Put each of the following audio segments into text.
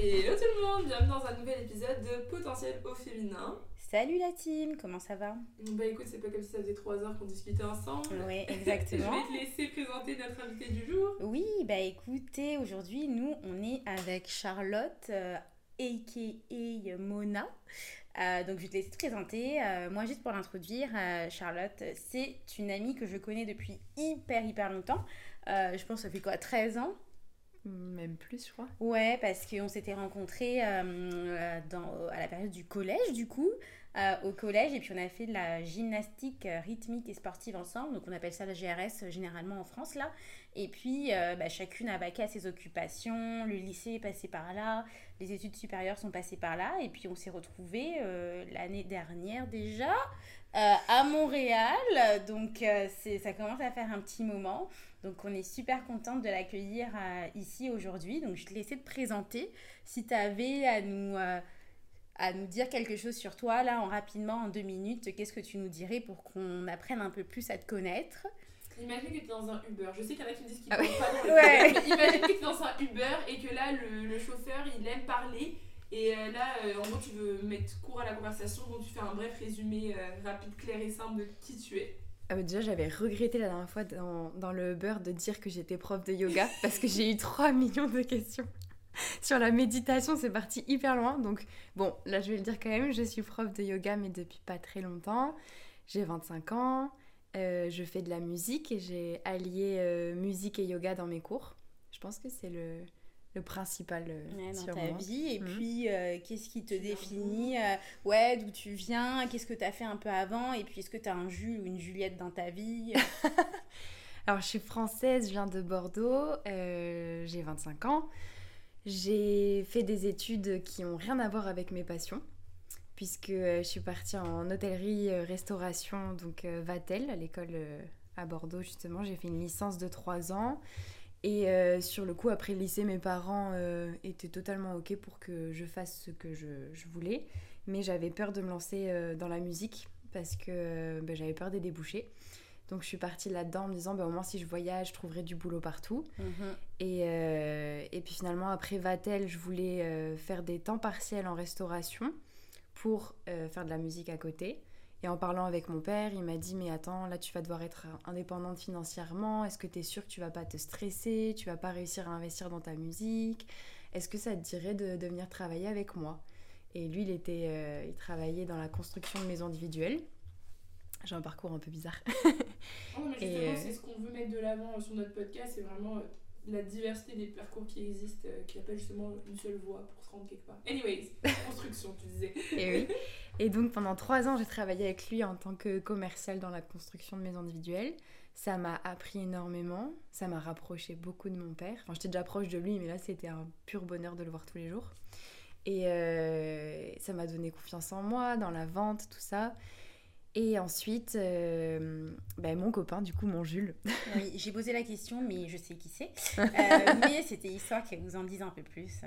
Hello tout le monde, bienvenue dans un nouvel épisode de Potentiel au Féminin. Salut la team, comment ça va? Bah écoute, c'est pas comme si ça faisait 3 heures qu'on discutait ensemble. Ouais, exactement. Je vais te laisser présenter notre invitée du jour. Oui, bah écoutez, aujourd'hui nous on est avec Charlotte, a.k.a. Mona. Donc je vais te laisser te présenter. Moi juste pour l'introduire, Charlotte, c'est une amie que je connais depuis hyper longtemps. Je pense que ça fait quoi, 13 ans? Même plus, je crois. Ouais, parce qu'on s'était rencontrés à la période du collège, du coup, au collège, et puis on a fait de la gymnastique rythmique et sportive ensemble, donc on appelle ça la GRS généralement en France, là. Et puis, chacune a baqué à ses occupations, le lycée est passé par là, les études supérieures sont passées par là, et puis on s'est retrouvés l'année dernière déjà, à Montréal, donc ça commence à faire un petit moment. Donc on est super contente de l'accueillir ici aujourd'hui. Donc je te laissais te présenter. Si tu avais à nous dire quelque chose sur toi, là, rapidement, en 2 minutes, qu'est-ce que tu nous dirais pour qu'on apprenne un peu plus à te connaître? Imagine que tu es dans un Uber. Je sais qu'il y en a qui me disent qu'ils ne parlent pas. Ouais. Imagine que tu es dans un Uber et que là, le chauffeur, il aime parler. Et là, en gros, tu veux mettre court à la conversation, donc tu fais un bref résumé rapide, clair et simple de qui tu es. Ah bah déjà, j'avais regretté la dernière fois dans le Uber de dire que j'étais prof de yoga parce que j'ai eu 3 millions de questions. Sur la méditation, c'est parti hyper loin. Donc bon, là, je vais le dire quand même, je suis prof de yoga, mais depuis pas très longtemps. J'ai 25 ans, je fais de la musique et j'ai allié musique et yoga dans mes cours. Je pense que c'est le principal dans ta vie. Et puis qu'est-ce qui te définit, d'où tu viens, qu'est-ce que t'as fait un peu avant, et puis est-ce que t'as un Jules ou une Juliette dans ta vie? Alors je suis française, je viens de Bordeaux, j'ai 25 ans, j'ai fait des études qui n'ont rien à voir avec mes passions, puisque je suis partie en hôtellerie restauration, donc Vatel, à l'école à Bordeaux justement. J'ai fait une licence de 3 ans. Et sur le coup, après le lycée, mes parents étaient totalement OK pour que je fasse ce que je voulais. Mais j'avais peur de me lancer dans la musique parce que j'avais peur des débouchés. Donc je suis partie là-dedans en me disant au moins si je voyage, je trouverai du boulot partout. Mm-hmm. Et puis finalement, après Vatel, je voulais faire des temps partiels en restauration pour faire de la musique à côté. Et en parlant avec mon père, il m'a dit « Mais attends, là tu vas devoir être indépendante financièrement, est-ce que t'es sûre que tu vas pas te stresser, tu vas pas réussir à investir dans ta musique, est-ce que ça te dirait de venir travailler avec moi ?» Et lui, il travaillait dans la construction de maisons individuelles. J'ai un parcours un peu bizarre. Oh, mais justement, c'est ce qu'on veut mettre de l'avant sur notre podcast, c'est vraiment la diversité des parcours qui existent, qui appellent justement une seule voie pour se rendre quelque part. Anyways, construction, tu disais. Et oui. Et donc pendant 3 ans, j'ai travaillé avec lui en tant que commerciale dans la construction de maisons individuelles. Ça m'a appris énormément, ça m'a rapproché beaucoup de mon père. Enfin, j'étais déjà proche de lui, mais là, c'était un pur bonheur de le voir tous les jours. Et ça m'a donné confiance en moi, dans la vente, tout ça. Et ensuite, mon copain, du coup, mon Jules. Oui, j'ai posé la question, mais je sais qui c'est. Mais c'était histoire qu'elle vous en dise un peu plus.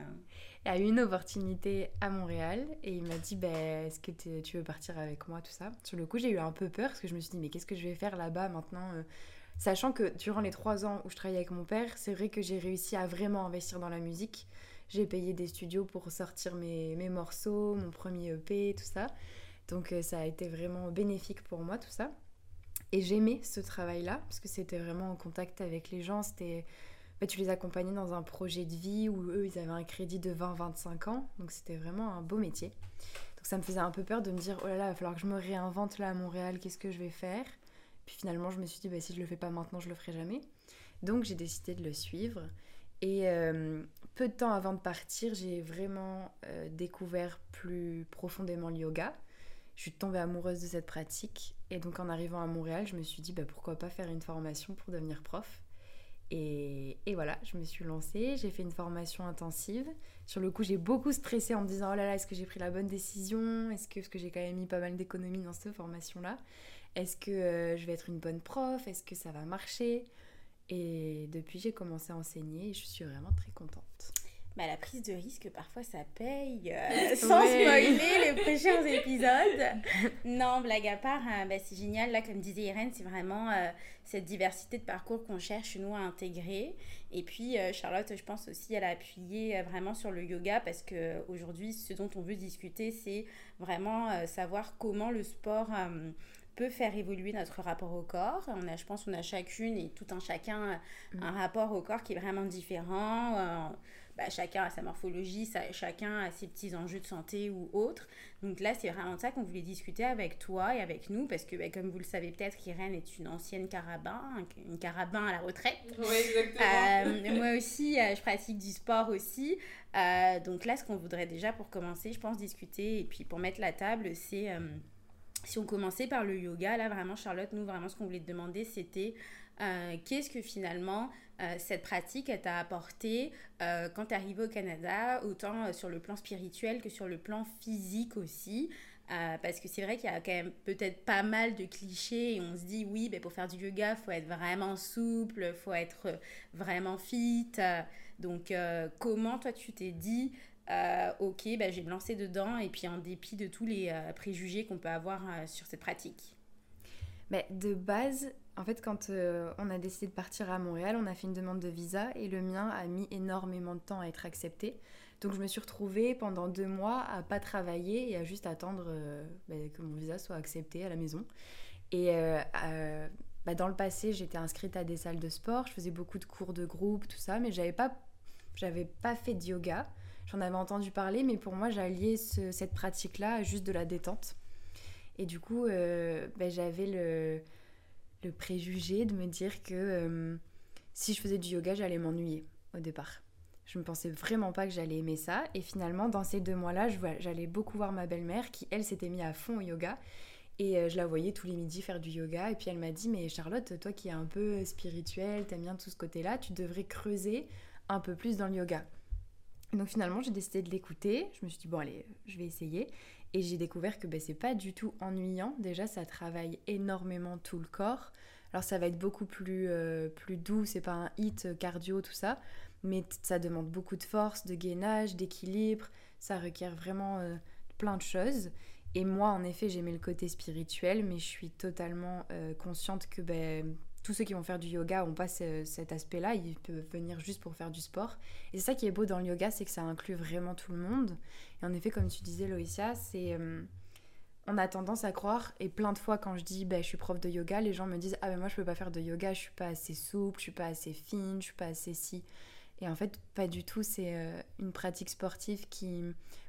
Il a eu une opportunité à Montréal et il m'a dit est-ce que tu veux partir avec moi, tout ça. Sur le coup, j'ai eu un peu peur parce que je me suis dit mais qu'est-ce que je vais faire là-bas maintenant, sachant que durant les 3 ans où je travaillais avec mon père, c'est vrai que j'ai réussi à vraiment investir dans la musique. J'ai payé des studios pour sortir mes morceaux, mon premier EP, tout ça. Donc ça a été vraiment bénéfique pour moi tout ça, et j'aimais ce travail-là parce que c'était vraiment en contact avec les gens, c'était tu les accompagnais dans un projet de vie où eux ils avaient un crédit de 20-25 ans, donc c'était vraiment un beau métier. Donc ça me faisait un peu peur de me dire oh là là, il va falloir que je me réinvente là à Montréal, qu'est-ce que je vais faire? Puis finalement je me suis dit si je le fais pas maintenant je le ferai jamais, donc j'ai décidé de le suivre. Et peu de temps avant de partir, j'ai vraiment découvert plus profondément le yoga. Je suis tombée amoureuse de cette pratique, et donc en arrivant à Montréal, je me suis dit pourquoi pas faire une formation pour devenir prof. Et voilà, je me suis lancée, j'ai fait une formation intensive. Sur le coup, j'ai beaucoup stressé en me disant oh là là, est-ce que j'ai pris la bonne décision ? Est-ce que j'ai quand même mis pas mal d'économies dans cette formation-là ? Est-ce que je vais être une bonne prof ? Est-ce que ça va marcher ? Et depuis, j'ai commencé à enseigner et je suis vraiment très contente. bah, la prise de risque, parfois, ça paye. Sans spoiler les prochains épisodes. Non, blague à part, hein, bah, c'est génial. Là, comme disait Irène, c'est vraiment cette diversité de parcours qu'on cherche, nous, à intégrer. Et puis, Charlotte, je pense aussi, elle a appuyé vraiment sur le yoga parce qu'aujourd'hui, ce dont on veut discuter, c'est vraiment savoir comment le sport... peut faire évoluer notre rapport au corps. Je pense qu'on a chacune et tout un chacun un rapport au corps qui est vraiment différent. Bah, chacun a sa morphologie, chacun a ses petits enjeux de santé ou autres. Donc là, c'est vraiment de ça qu'on voulait discuter avec toi et avec nous parce que, bah, comme vous le savez peut-être, Irène est une ancienne carabin, une carabin à la retraite. Oui, exactement. Moi aussi, je pratique du sport aussi. Donc là, ce qu'on voudrait déjà pour commencer, je pense, discuter et puis pour mettre la table, c'est... si on commençait par le yoga, là vraiment Charlotte, nous vraiment ce qu'on voulait te demander c'était qu'est-ce que finalement cette pratique elle t'a apporté quand t'es arrivée au Canada, autant sur le plan spirituel que sur le plan physique aussi, parce que c'est vrai qu'il y a quand même peut-être pas mal de clichés et on se dit oui, ben, pour faire du yoga faut être vraiment souple, faut être vraiment fit, donc comment toi tu t'es dit ok, bah, je vais me lancer dedans et puis en dépit de tous les préjugés qu'on peut avoir sur cette pratique. Bah, de base, en fait, quand on a décidé de partir à Montréal, on a fait une demande de visa et le mien a mis énormément de temps à être accepté. Donc je me suis retrouvée pendant 2 mois à pas travailler et à juste attendre que mon visa soit accepté à la maison. Et dans le passé, j'étais inscrite à des salles de sport, je faisais beaucoup de cours de groupe, tout ça, mais j'avais pas fait de yoga. J'en avais entendu parler, mais pour moi, j'alliais cette pratique-là à juste de la détente. Et du coup, j'avais le préjugé de me dire que si je faisais du yoga, j'allais m'ennuyer au départ. Je ne pensais vraiment pas que j'allais aimer ça. Et finalement, dans ces 2 mois-là, j'allais beaucoup voir ma belle-mère qui, elle, s'était mise à fond au yoga. Et je la voyais tous les midis faire du yoga. Et puis, elle m'a dit « Mais Charlotte, toi qui es un peu spirituelle, t'aimes bien tout ce côté-là, tu devrais creuser un peu plus dans le yoga. » Donc finalement, j'ai décidé de l'écouter. Je me suis dit, bon allez, je vais essayer. Et j'ai découvert que c'est pas du tout ennuyant. Déjà, ça travaille énormément tout le corps. Alors ça va être beaucoup plus doux, c'est pas un hit cardio, tout ça. Mais ça demande beaucoup de force, de gainage, d'équilibre. Ça requiert vraiment plein de choses. Et moi, en effet, j'aimais le côté spirituel, mais je suis totalement consciente que tous ceux qui vont faire du yoga n'ont pas cet aspect-là, ils peuvent venir juste pour faire du sport. Et c'est ça qui est beau dans le yoga, c'est que ça inclut vraiment tout le monde. Et en effet, comme tu disais, Loïcia, on a tendance à croire, et plein de fois quand je dis je suis prof de yoga, les gens me disent « Ah ben moi je peux pas faire de yoga, je suis pas assez souple, je suis pas assez fine, je suis pas assez si... » Et en fait, pas du tout, c'est une pratique sportive qui,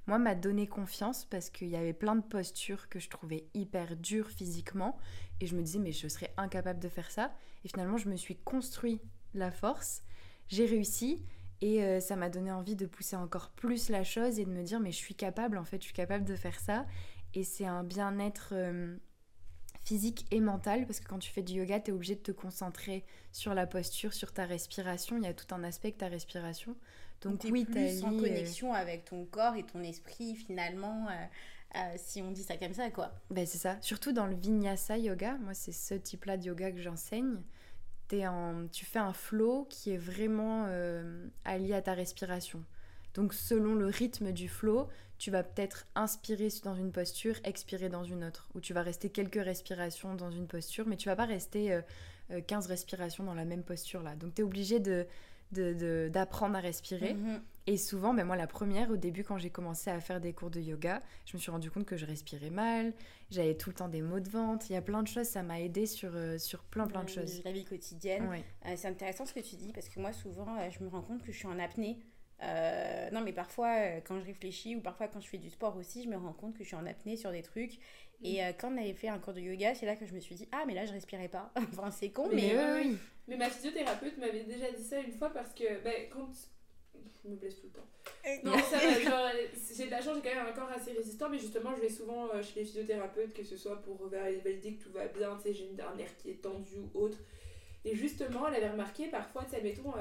moi, m'a donné confiance parce qu'il y avait plein de postures que je trouvais hyper dures physiquement et je me disais, mais je serais incapable de faire ça. Et finalement, je me suis construit la force, j'ai réussi et ça m'a donné envie de pousser encore plus la chose et de me dire, mais je suis capable, en fait, je suis capable de faire ça. Et c'est un bien-être physique et mental, parce que quand tu fais du yoga, tu es obligé de te concentrer sur la posture, sur ta respiration. Il y a tout un aspect de ta respiration. Donc oui, tu es en connexion avec ton corps et ton esprit, finalement, si on dit ça comme ça, quoi. C'est ça. Surtout dans le vinyasa yoga, moi, c'est ce type-là de yoga que j'enseigne. Tu fais un flow qui est vraiment allié à ta respiration. Donc selon le rythme du flow, tu vas peut-être inspirer dans une posture, expirer dans une autre. Ou tu vas rester quelques respirations dans une posture, mais tu vas pas rester 15 respirations dans la même posture là. Donc tu es obligé d'apprendre à respirer. Mm-hmm. Et souvent, moi la première, au début quand j'ai commencé à faire des cours de yoga, je me suis rendu compte que je respirais mal, j'avais tout le temps des maux de ventre, il y a plein de choses, ça m'a aidée sur plein de choses. La vie quotidienne, ouais. C'est intéressant ce que tu dis, parce que moi souvent je me rends compte que je suis en apnée. Non mais parfois quand je réfléchis ou parfois quand je fais du sport aussi, je me rends compte que je suis en apnée sur des trucs et quand on avait fait un cours de yoga, c'est là que je me suis dit ah mais là je respirais pas, enfin c'est con mais oui. Mais ma physiothérapeute m'avait déjà dit ça une fois parce que quand je me blesse tout le temps. Non, ça va, j'ai de la chance, j'ai quand même un corps assez résistant, mais justement, je vais souvent chez les physiothérapeutes, que ce soit pour valider que tout va bien, tu sais, j'ai un nerf qui est tendu ou autre. Et justement, elle avait remarqué parfois, admettons,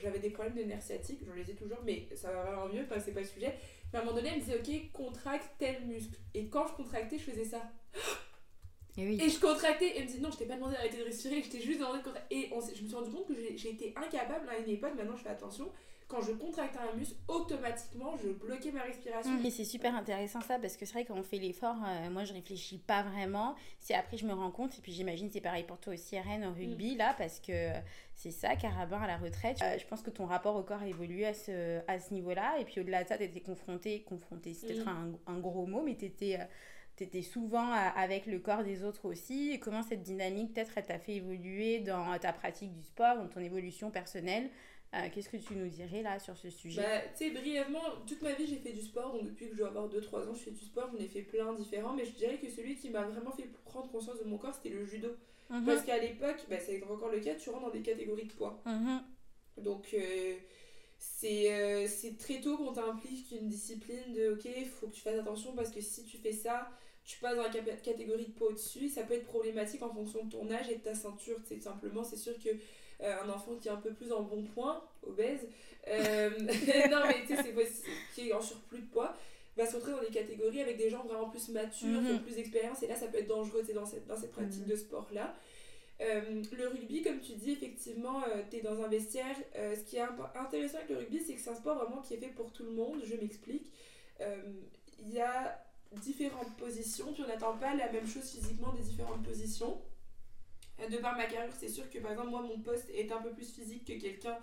j'avais des problèmes de nerfs sciatiques, j'en les ai toujours, mais ça va vraiment mieux, c'est pas le sujet. Mais à un moment donné, elle me disait, ok, contracte tel muscle. Et quand je contractais, je faisais ça. Et, oui. Et je contractais, et elle me disait, non, je t'ai pas demandé d'arrêter de respirer, je t'ai juste demandé de contracter. Et je me suis rendu compte que j'ai été incapable à une époque, maintenant je fais attention, quand je contractais un muscle, automatiquement, je bloquais ma respiration. Et c'est super intéressant ça, parce que c'est vrai quand on fait l'effort, moi je réfléchis pas vraiment. C'est après je me rends compte, et puis j'imagine c'est pareil pour toi aussi, Irène, au rugby, là, parce que c'est ça, carabin à la retraite. Je pense que ton rapport au corps a évolué à ce niveau-là, et puis au-delà de ça, t'étais confrontée, c'est peut-être un gros mot, mais t'étais souvent avec le corps des autres aussi, et comment cette dynamique peut-être elle t'a fait évoluer dans ta pratique du sport, dans ton évolution personnelle. Qu'est-ce que tu nous dirais là sur ce sujet ? Tu sais, brièvement, toute ma vie j'ai fait du sport, donc depuis que je dois avoir 2-3 ans je fais du sport, j'en ai fait plein différents, mais je dirais que celui qui m'a vraiment fait prendre conscience de mon corps, c'était le judo. Mm-hmm. Parce qu'à l'époque, c'est encore le cas, tu rentres dans des catégories de poids. Mm-hmm. Donc c'est très tôt qu'on t'implique une discipline de ok, il faut que tu fasses attention parce que si tu fais ça, tu passes dans la catégorie de poids au-dessus, ça peut être problématique en fonction de ton âge et de ta ceinture. Tout simplement, c'est sûr que un enfant qui est un peu plus en bon point, obèse, non mais tu sais, qui est en surplus de poids, va se retrouver dans des catégories avec des gens vraiment plus matures, qui ont plus d'expérience, et là ça peut être dangereux dans cette pratique de sport-là. Le rugby, comme tu dis, effectivement, t'es dans un vestiaire. Ce qui est intéressant avec le rugby, c'est que c'est un sport vraiment qui est fait pour tout le monde, je m'explique. Il y a différentes positions, puis on n'attend pas la même chose physiquement des différentes positions. De par ma carrure, c'est sûr que par exemple, moi, mon poste est un peu plus physique que quelqu'un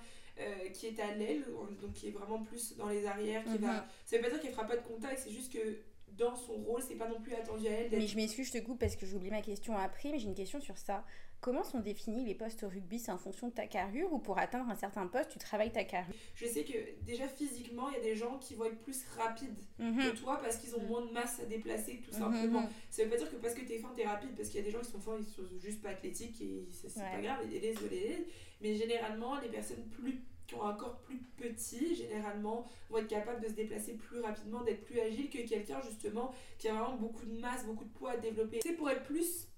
qui est à l'aile, donc qui est vraiment plus dans les arrières. Qui va... Ça veut pas dire qu'elle fera pas de contact, c'est juste que dans son rôle, c'est pas non plus attendu à elle d'être... Mais je m'excuse, je te coupe parce que j'ai oublié ma question après, mais j'ai une question sur ça. Comment sont définis les postes au rugby ? C'est en fonction de ta carrure ou pour atteindre un certain poste, tu travailles ta carrure ? Je sais que déjà physiquement, il y a des gens qui vont être plus rapides que toi parce qu'ils ont moins de masse à déplacer, tout simplement. Ça veut pas dire que parce que t'es fin, t'es rapide, parce qu'il y a des gens qui sont fins, ils sont juste pas athlétiques et c'est pas grave, désolé. Mais généralement, les personnes qui ont un corps plus petit, généralement, vont être capables de se déplacer plus rapidement, d'être plus agiles que quelqu'un, justement, qui a vraiment beaucoup de masse, beaucoup de poids à développer. C'est pour être plus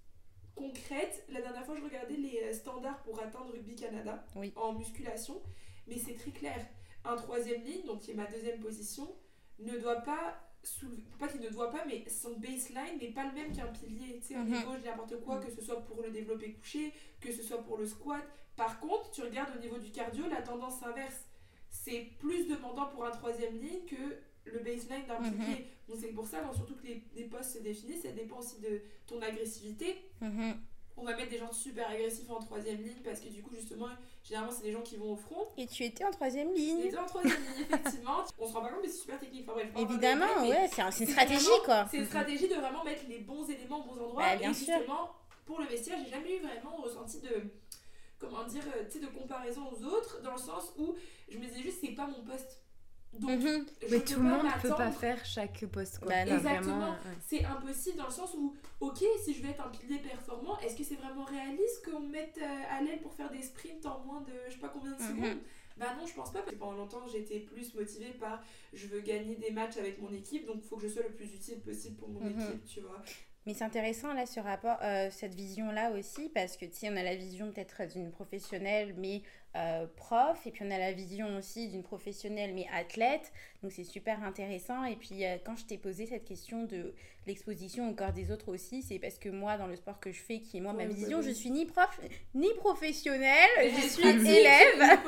concrète, la dernière fois, je regardais les standards pour atteindre Rugby Canada en musculation, mais c'est très clair. Un troisième ligne, donc qui est ma deuxième position, ne doit pas soulever, pas qu'il ne doit pas, mais son baseline n'est pas le même qu'un pilier. Tu sais, au niveau de n'importe quoi, que ce soit pour le développé couché, que ce soit pour le squat. Par contre, tu regardes au niveau du cardio, la tendance inverse. C'est plus demandant pour un troisième ligne que le baseline d'un pilier. Donc c'est pour ça, alors, surtout que les postes se définissent, ça dépend aussi de ton agressivité. On va mettre des gens super agressifs en troisième ligne parce que du coup, justement, généralement, c'est des gens qui vont au front. Et tu étais en troisième ligne. J'étais en troisième ligne, effectivement. On se rend pas compte, mais c'est super technique. Enfin, ouais, évidemment, vrai, ouais, c'est une stratégie, vraiment, quoi. C'est une stratégie de vraiment mettre les bons éléments aux bons endroits. Bah, bien et sûr. Justement, pour le vestiaire, j'ai jamais eu vraiment ressenti de... Comment dire, tu sais, de comparaison aux autres, dans le sens où je me disais juste, c'est pas mon poste. Donc, mais tout le monde ne peut pas faire chaque poste, quoi. Bah, non, exactement, vraiment, c'est impossible dans le sens où, ok, si je veux être un pilier performant, est-ce que c'est vraiment réaliste qu'on me mette à l'aile pour faire des sprints en moins de je sais pas combien de secondes ? Bah non, je pense pas, parce que pendant longtemps j'étais plus motivée par je veux gagner des matchs avec mon équipe, donc il faut que je sois le plus utile possible pour mon équipe, tu vois. Mais c'est intéressant là ce rapport, cette vision-là aussi, parce que tu sais, on a la vision peut-être d'une professionnelle mais prof, et puis on a la vision aussi d'une professionnelle mais athlète, donc c'est super intéressant. Et puis quand je t'ai posé cette question de l'exposition au corps des autres aussi, c'est parce que moi dans le sport que je fais, qui est moi ma vision, je suis ni prof ni professionnelle, je suis élève,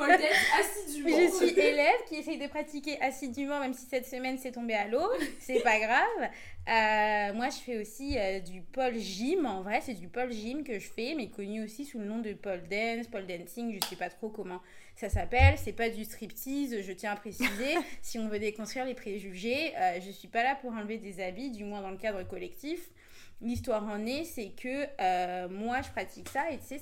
je suis élève qui essaye de pratiquer assidûment, même si cette semaine c'est tombé à l'eau, c'est pas grave. Moi je fais aussi du pole gym, en vrai c'est du pole gym que je fais, mais connu aussi sous le nom de pole dancing, je sais pas trop comment ça s'appelle, c'est pas du striptease, je tiens à préciser, si on veut déconstruire les préjugés, je suis pas là pour enlever des habits, du moins dans le cadre collectif. L'histoire en est, c'est que moi je pratique ça, et tu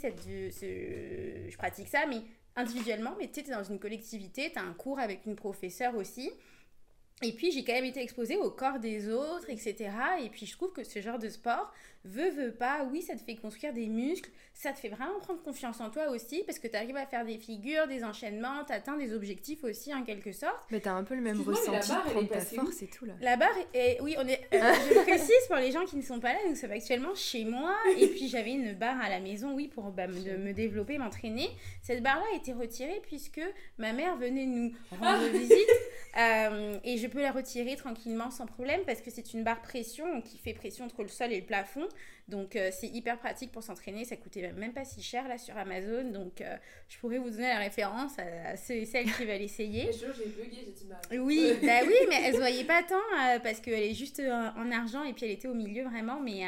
sais, je pratique ça mais individuellement, mais tu sais, t'es dans une collectivité, t'as un cours avec une professeure aussi. Et puis, j'ai quand même été exposée au corps des autres, etc. Et puis, je trouve que ce genre de sport, veut pas, oui, ça te fait construire des muscles, ça te fait vraiment prendre confiance en toi aussi, parce que t'arrives à faire des figures, des enchaînements, t'atteins des objectifs aussi, en quelque sorte. Mais t'as un peu le même ressenti, prendre ta force et tout, là. La barre, oui, on est, je précise pour les gens qui ne sont pas là, nous sommes actuellement chez moi, et puis j'avais une barre à la maison, oui, pour me développer, m'entraîner. Cette barre-là a été retirée, puisque ma mère venait nous rendre visite Et je peux la retirer tranquillement sans problème parce que c'est une barre pression qui fait pression entre le sol et le plafond. Donc, c'est hyper pratique pour s'entraîner. Ça coûtait même pas si cher là sur Amazon. Donc, je pourrais vous donner la référence à ceux et celles qui veulent essayer. Mais je jure, j'ai bugué, j'ai dit mal. Oui, bah oui, mais elle se voyait pas tant parce qu'elle est juste en argent et puis elle était au milieu vraiment. Mais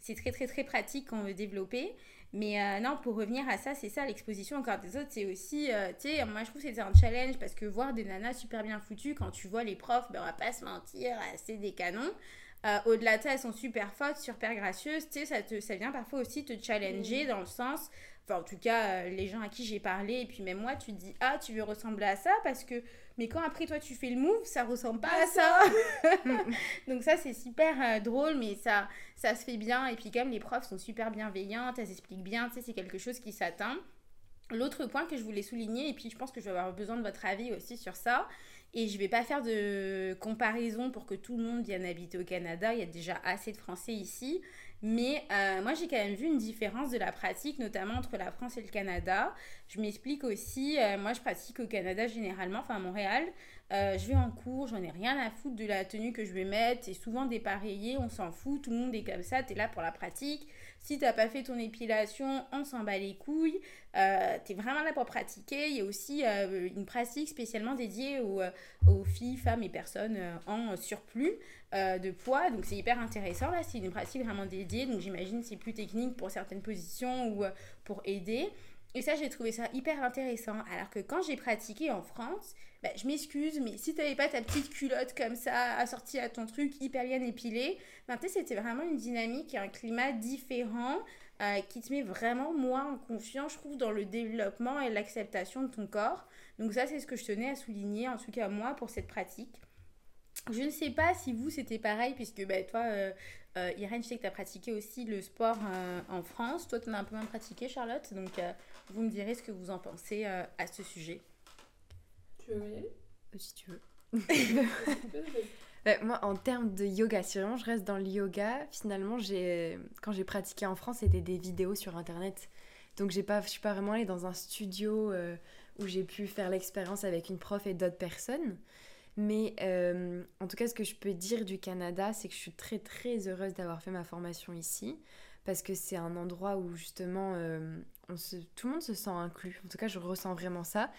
c'est très, très, très pratique quand on veut développer. Mais non, pour revenir à ça, c'est ça, l'exposition encore des autres, c'est aussi, tu sais, moi je trouve que c'était un challenge parce que voir des nanas super bien foutues, quand tu vois les profs, ben on va pas se mentir, c'est des canons. Au-delà de ça, elles sont super fortes, super gracieuses, tu sais, ça vient parfois aussi te challenger dans le sens, enfin en tout cas, les gens à qui j'ai parlé, et puis même moi, tu te dis, ah, tu veux ressembler à ça parce que, mais quand après toi tu fais le move, ça ressemble pas à ça. Donc ça c'est super drôle, mais ça se fait bien. Et puis quand même les profs sont super bienveillantes, elles expliquent bien, tu sais, c'est quelque chose qui s'atteint. L'autre point que je voulais souligner, et puis je pense que je vais avoir besoin de votre avis aussi sur ça, et je vais pas faire de comparaison pour que tout le monde vienne habiter au Canada, il y a déjà assez de Français ici. Mais moi, j'ai quand même vu une différence de la pratique, notamment entre la France et le Canada. Je m'explique aussi, moi, je pratique au Canada généralement, enfin à Montréal. Je vais en cours, j'en ai rien à foutre de la tenue que je vais mettre. C'est souvent dépareillé, on s'en fout, tout le monde est comme ça, t'es là pour la pratique. Si t'as pas fait ton épilation, on s'en bat les couilles. T'es vraiment là pour pratiquer. Il y a aussi une pratique spécialement dédiée aux filles, femmes et personnes en surplus de poids. Donc, c'est hyper intéressant. Là, c'est une pratique vraiment dédiée. Donc, j'imagine que c'est plus technique pour certaines positions ou pour aider. Et ça, j'ai trouvé ça hyper intéressant. Alors que quand j'ai pratiqué en France, bah, je m'excuse, mais si tu n'avais pas ta petite culotte comme ça, assortie à ton truc hyper bien épilé, bah, tu sais, c'était vraiment une dynamique et un climat différent qui te met vraiment, moi, en confiance, je trouve, dans le développement et l'acceptation de ton corps. Donc ça, c'est ce que je tenais à souligner, en tout cas moi, pour cette pratique. Je ne sais pas si vous, c'était pareil, puisque bah, toi, Irène, je sais que tu as pratiqué aussi le sport en France. Toi, tu en as un peu moins pratiqué, Charlotte. Donc, vous me direz ce que vous en pensez à ce sujet. Tu veux y aller ? Si tu veux. Moi, en termes de yoga, si vraiment je reste dans le yoga, finalement, quand j'ai pratiqué en France, c'était des vidéos sur Internet. Donc, je ne suis pas vraiment allée dans un studio où j'ai pu faire l'expérience avec une prof et d'autres personnes. Mais en tout cas, ce que je peux dire du Canada, c'est que je suis très très heureuse d'avoir fait ma formation ici parce que c'est un endroit où justement tout le monde se sent inclus. En tout cas, je ressens vraiment ça.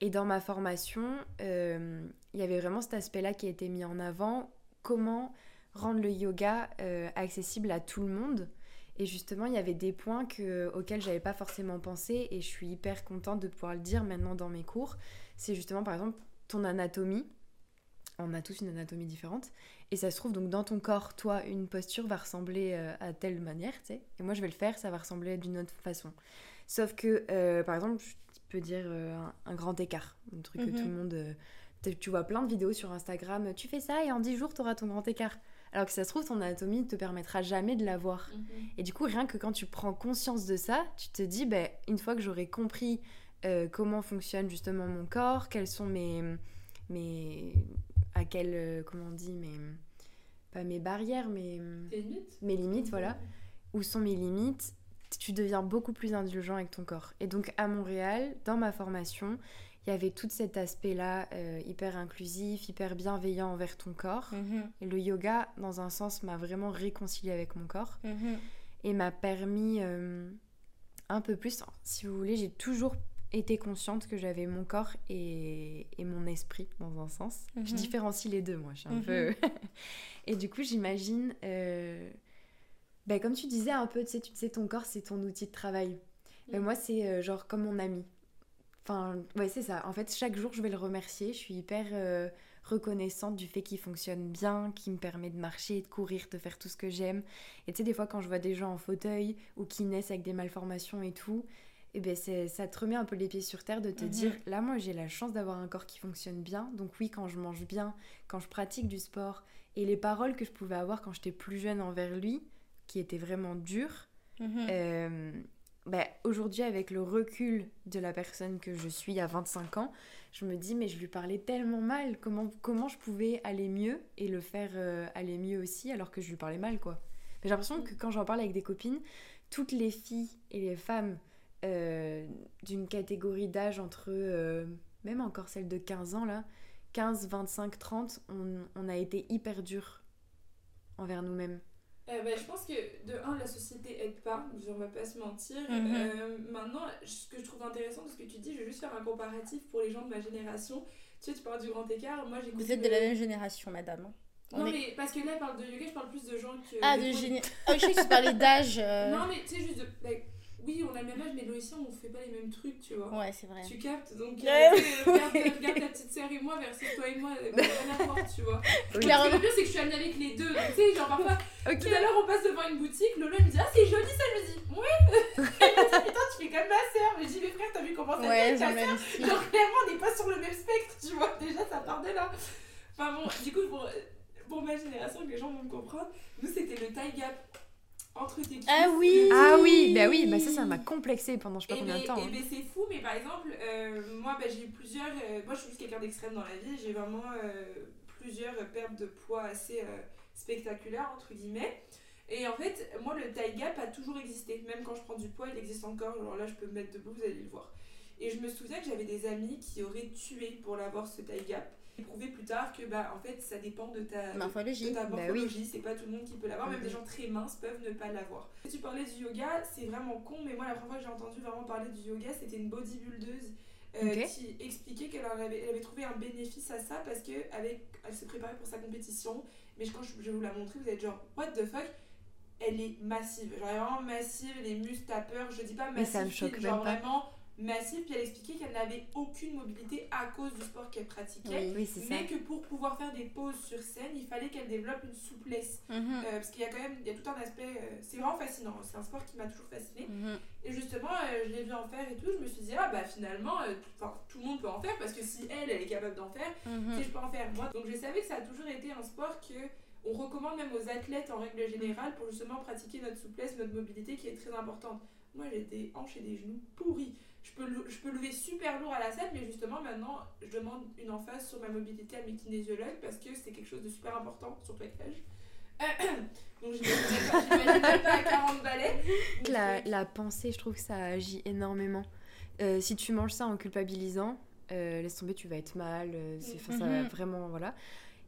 Et dans ma formation, il y avait vraiment cet aspect-là qui a été mis en avant. Comment rendre le yoga accessible à tout le monde ? Et justement, il y avait des points auxquels je n'avais pas forcément pensé et je suis hyper contente de pouvoir le dire maintenant dans mes cours. C'est justement, par exemple, ton anatomie. On a tous une anatomie différente et ça se trouve donc dans ton corps, toi, une posture va ressembler à telle manière, tu sais, et moi je vais le faire, ça va ressembler d'une autre façon. Sauf que, par exemple, je peux dire un grand écart, un truc que tout le monde... tu vois plein de vidéos sur Instagram, tu fais ça et en 10 jours, t'auras ton grand écart. Alors que ça se trouve, ton anatomie ne te permettra jamais de l'avoir. Et du coup, rien que quand tu prends conscience de ça, tu te dis, bah, une fois que j'aurai compris comment fonctionne justement mon corps, quels sont mes mes barrières, mes limites, voilà. Où sont mes limites ? Tu deviens beaucoup plus indulgent avec ton corps. Et donc à Montréal, dans ma formation, il y avait tout cet aspect-là hyper inclusif, hyper bienveillant envers ton corps. Et le yoga, dans un sens, m'a vraiment réconciliée avec mon corps et m'a permis un peu plus. Si vous voulez, j'ai toujours été consciente que j'avais mon corps et mon esprit dans un sens. Je différencie les deux, moi, je suis un peu... Et du coup, j'imagine, comme tu disais un peu, tu sais, ton corps, c'est ton outil de travail. Ben, moi, c'est genre comme mon ami. Enfin, ouais, c'est ça. En fait, chaque jour, je vais le remercier. Je suis hyper reconnaissante du fait qu'il fonctionne bien, qu'il me permet de marcher, de courir, de faire tout ce que j'aime. Et tu sais, des fois, quand je vois des gens en fauteuil ou qui naissent avec des malformations et tout... Et ben ça te remet un peu les pieds sur terre de te dire, là moi j'ai la chance d'avoir un corps qui fonctionne bien, donc oui quand je mange bien, quand je pratique du sport, et les paroles que je pouvais avoir quand j'étais plus jeune envers lui, qui étaient vraiment dures, aujourd'hui avec le recul de la personne que je suis à 25 ans, je me dis mais je lui parlais tellement mal, comment je pouvais aller mieux et le faire aller mieux aussi alors que je lui parlais mal quoi. Mais j'ai l'impression que quand j'en parle avec des copines, toutes les filles et les femmes d'une catégorie d'âge entre, même encore celle de 15 ans là, 15, 25, 30, on a été hyper dur envers nous-mêmes. Je pense que de un, la société aide pas, on va pas se mentir. Mm-hmm. Maintenant, ce que je trouve intéressant de ce que tu dis, je vais juste faire un comparatif pour les gens de ma génération. Tu sais, tu parles du grand écart, moi j'ai... Vous êtes de la même génération, madame. Non, mais parce que là, elle parle de yoga, je parle plus de gens que... Ah, de génie. Je sais que tu parlais d'âge. Non, mais tu sais, juste de... Like, oui, on a le même âge, mais Loïcia, on fait pas les mêmes trucs, tu vois. Ouais, c'est vrai. Tu captes, donc regarde ta petite sœur et moi versus toi et moi, on a rien à voir, tu vois. Clairement. Le pire, c'est que je suis amenée avec les deux, donc, tu sais, genre parfois... Okay. Tout à l'heure, on passe devant une boutique, Lola me dit « Ah, c'est joli ça !» Je me dis « Oui !» Elle me dit « Putain, tu fais comme ma sœur !» Mais je dis « Mais frère, t'as vu comment ça fait avec ta sœur ?» Genre, clairement, on n'est pas sur le même spectre, tu vois. Déjà, ça part de là. Enfin bon, du coup, pour ma génération, les gens vont me comprendre. Nous, c'était le taille gap entre tes cuisses. Ah oui, ça m'a complexée pendant je sais pas combien de temps. Et ben c'est fou, mais par exemple, moi, j'ai eu plusieurs... moi, je suis juste quelqu'un d'extrême dans la vie. J'ai vraiment plusieurs pertes de poids assez... spectaculaire entre guillemets, et en fait moi le taille gap a toujours existé, même quand je prends du poids il existe encore, genre là je peux me mettre debout, vous allez le voir. Et je me souviens que j'avais des amis qui auraient tué pour l'avoir, ce taille gap. J'ai prouvé plus tard que en fait ça dépend de ta morphologie, c'est pas tout le monde qui peut l'avoir, même des gens très minces peuvent ne pas l'avoir. Tu parlais du yoga, c'est vraiment con, mais moi la première fois que j'ai entendu vraiment parler du yoga, c'était une bodybuildeuse qui expliquait qu'elle avait trouvé un bénéfice à ça parce qu'elle se préparait pour sa compétition. Mais quand je vais vous la montrer, vous êtes genre what the fuck, elle est massive, genre elle est vraiment massive, les muscles à peur, je dis pas massive, genre vraiment massive. Puis elle expliquait qu'elle n'avait aucune mobilité à cause du sport qu'elle pratiquait, que pour pouvoir faire des pauses sur scène, il fallait qu'elle développe une souplesse, parce qu'il y a quand même, il y a tout un aspect, c'est vraiment fascinant, c'est un sport qui m'a toujours fascinée. Et justement, je l'ai vu en faire et tout, je me suis dit finalement, tout le monde peut en faire, parce que si elle est capable d'en faire, si je peux en faire moi. Donc je savais que ça a toujours été un sport qu'on recommande même aux athlètes en règle générale pour justement pratiquer notre souplesse, notre mobilité qui est très importante. Moi j'ai des hanches et des genoux pourris. Je peux lever super lourd à la salle, mais justement maintenant je demande une emphase sur ma mobilité à mes kinésiologues parce que c'est quelque chose de super important, surtout avec l'âge. Donc j'imagine pas à 40 balais. La pensée, je trouve que ça agit énormément. Si tu manges ça en culpabilisant, laisse tomber, tu vas être mal. Ça va vraiment, voilà.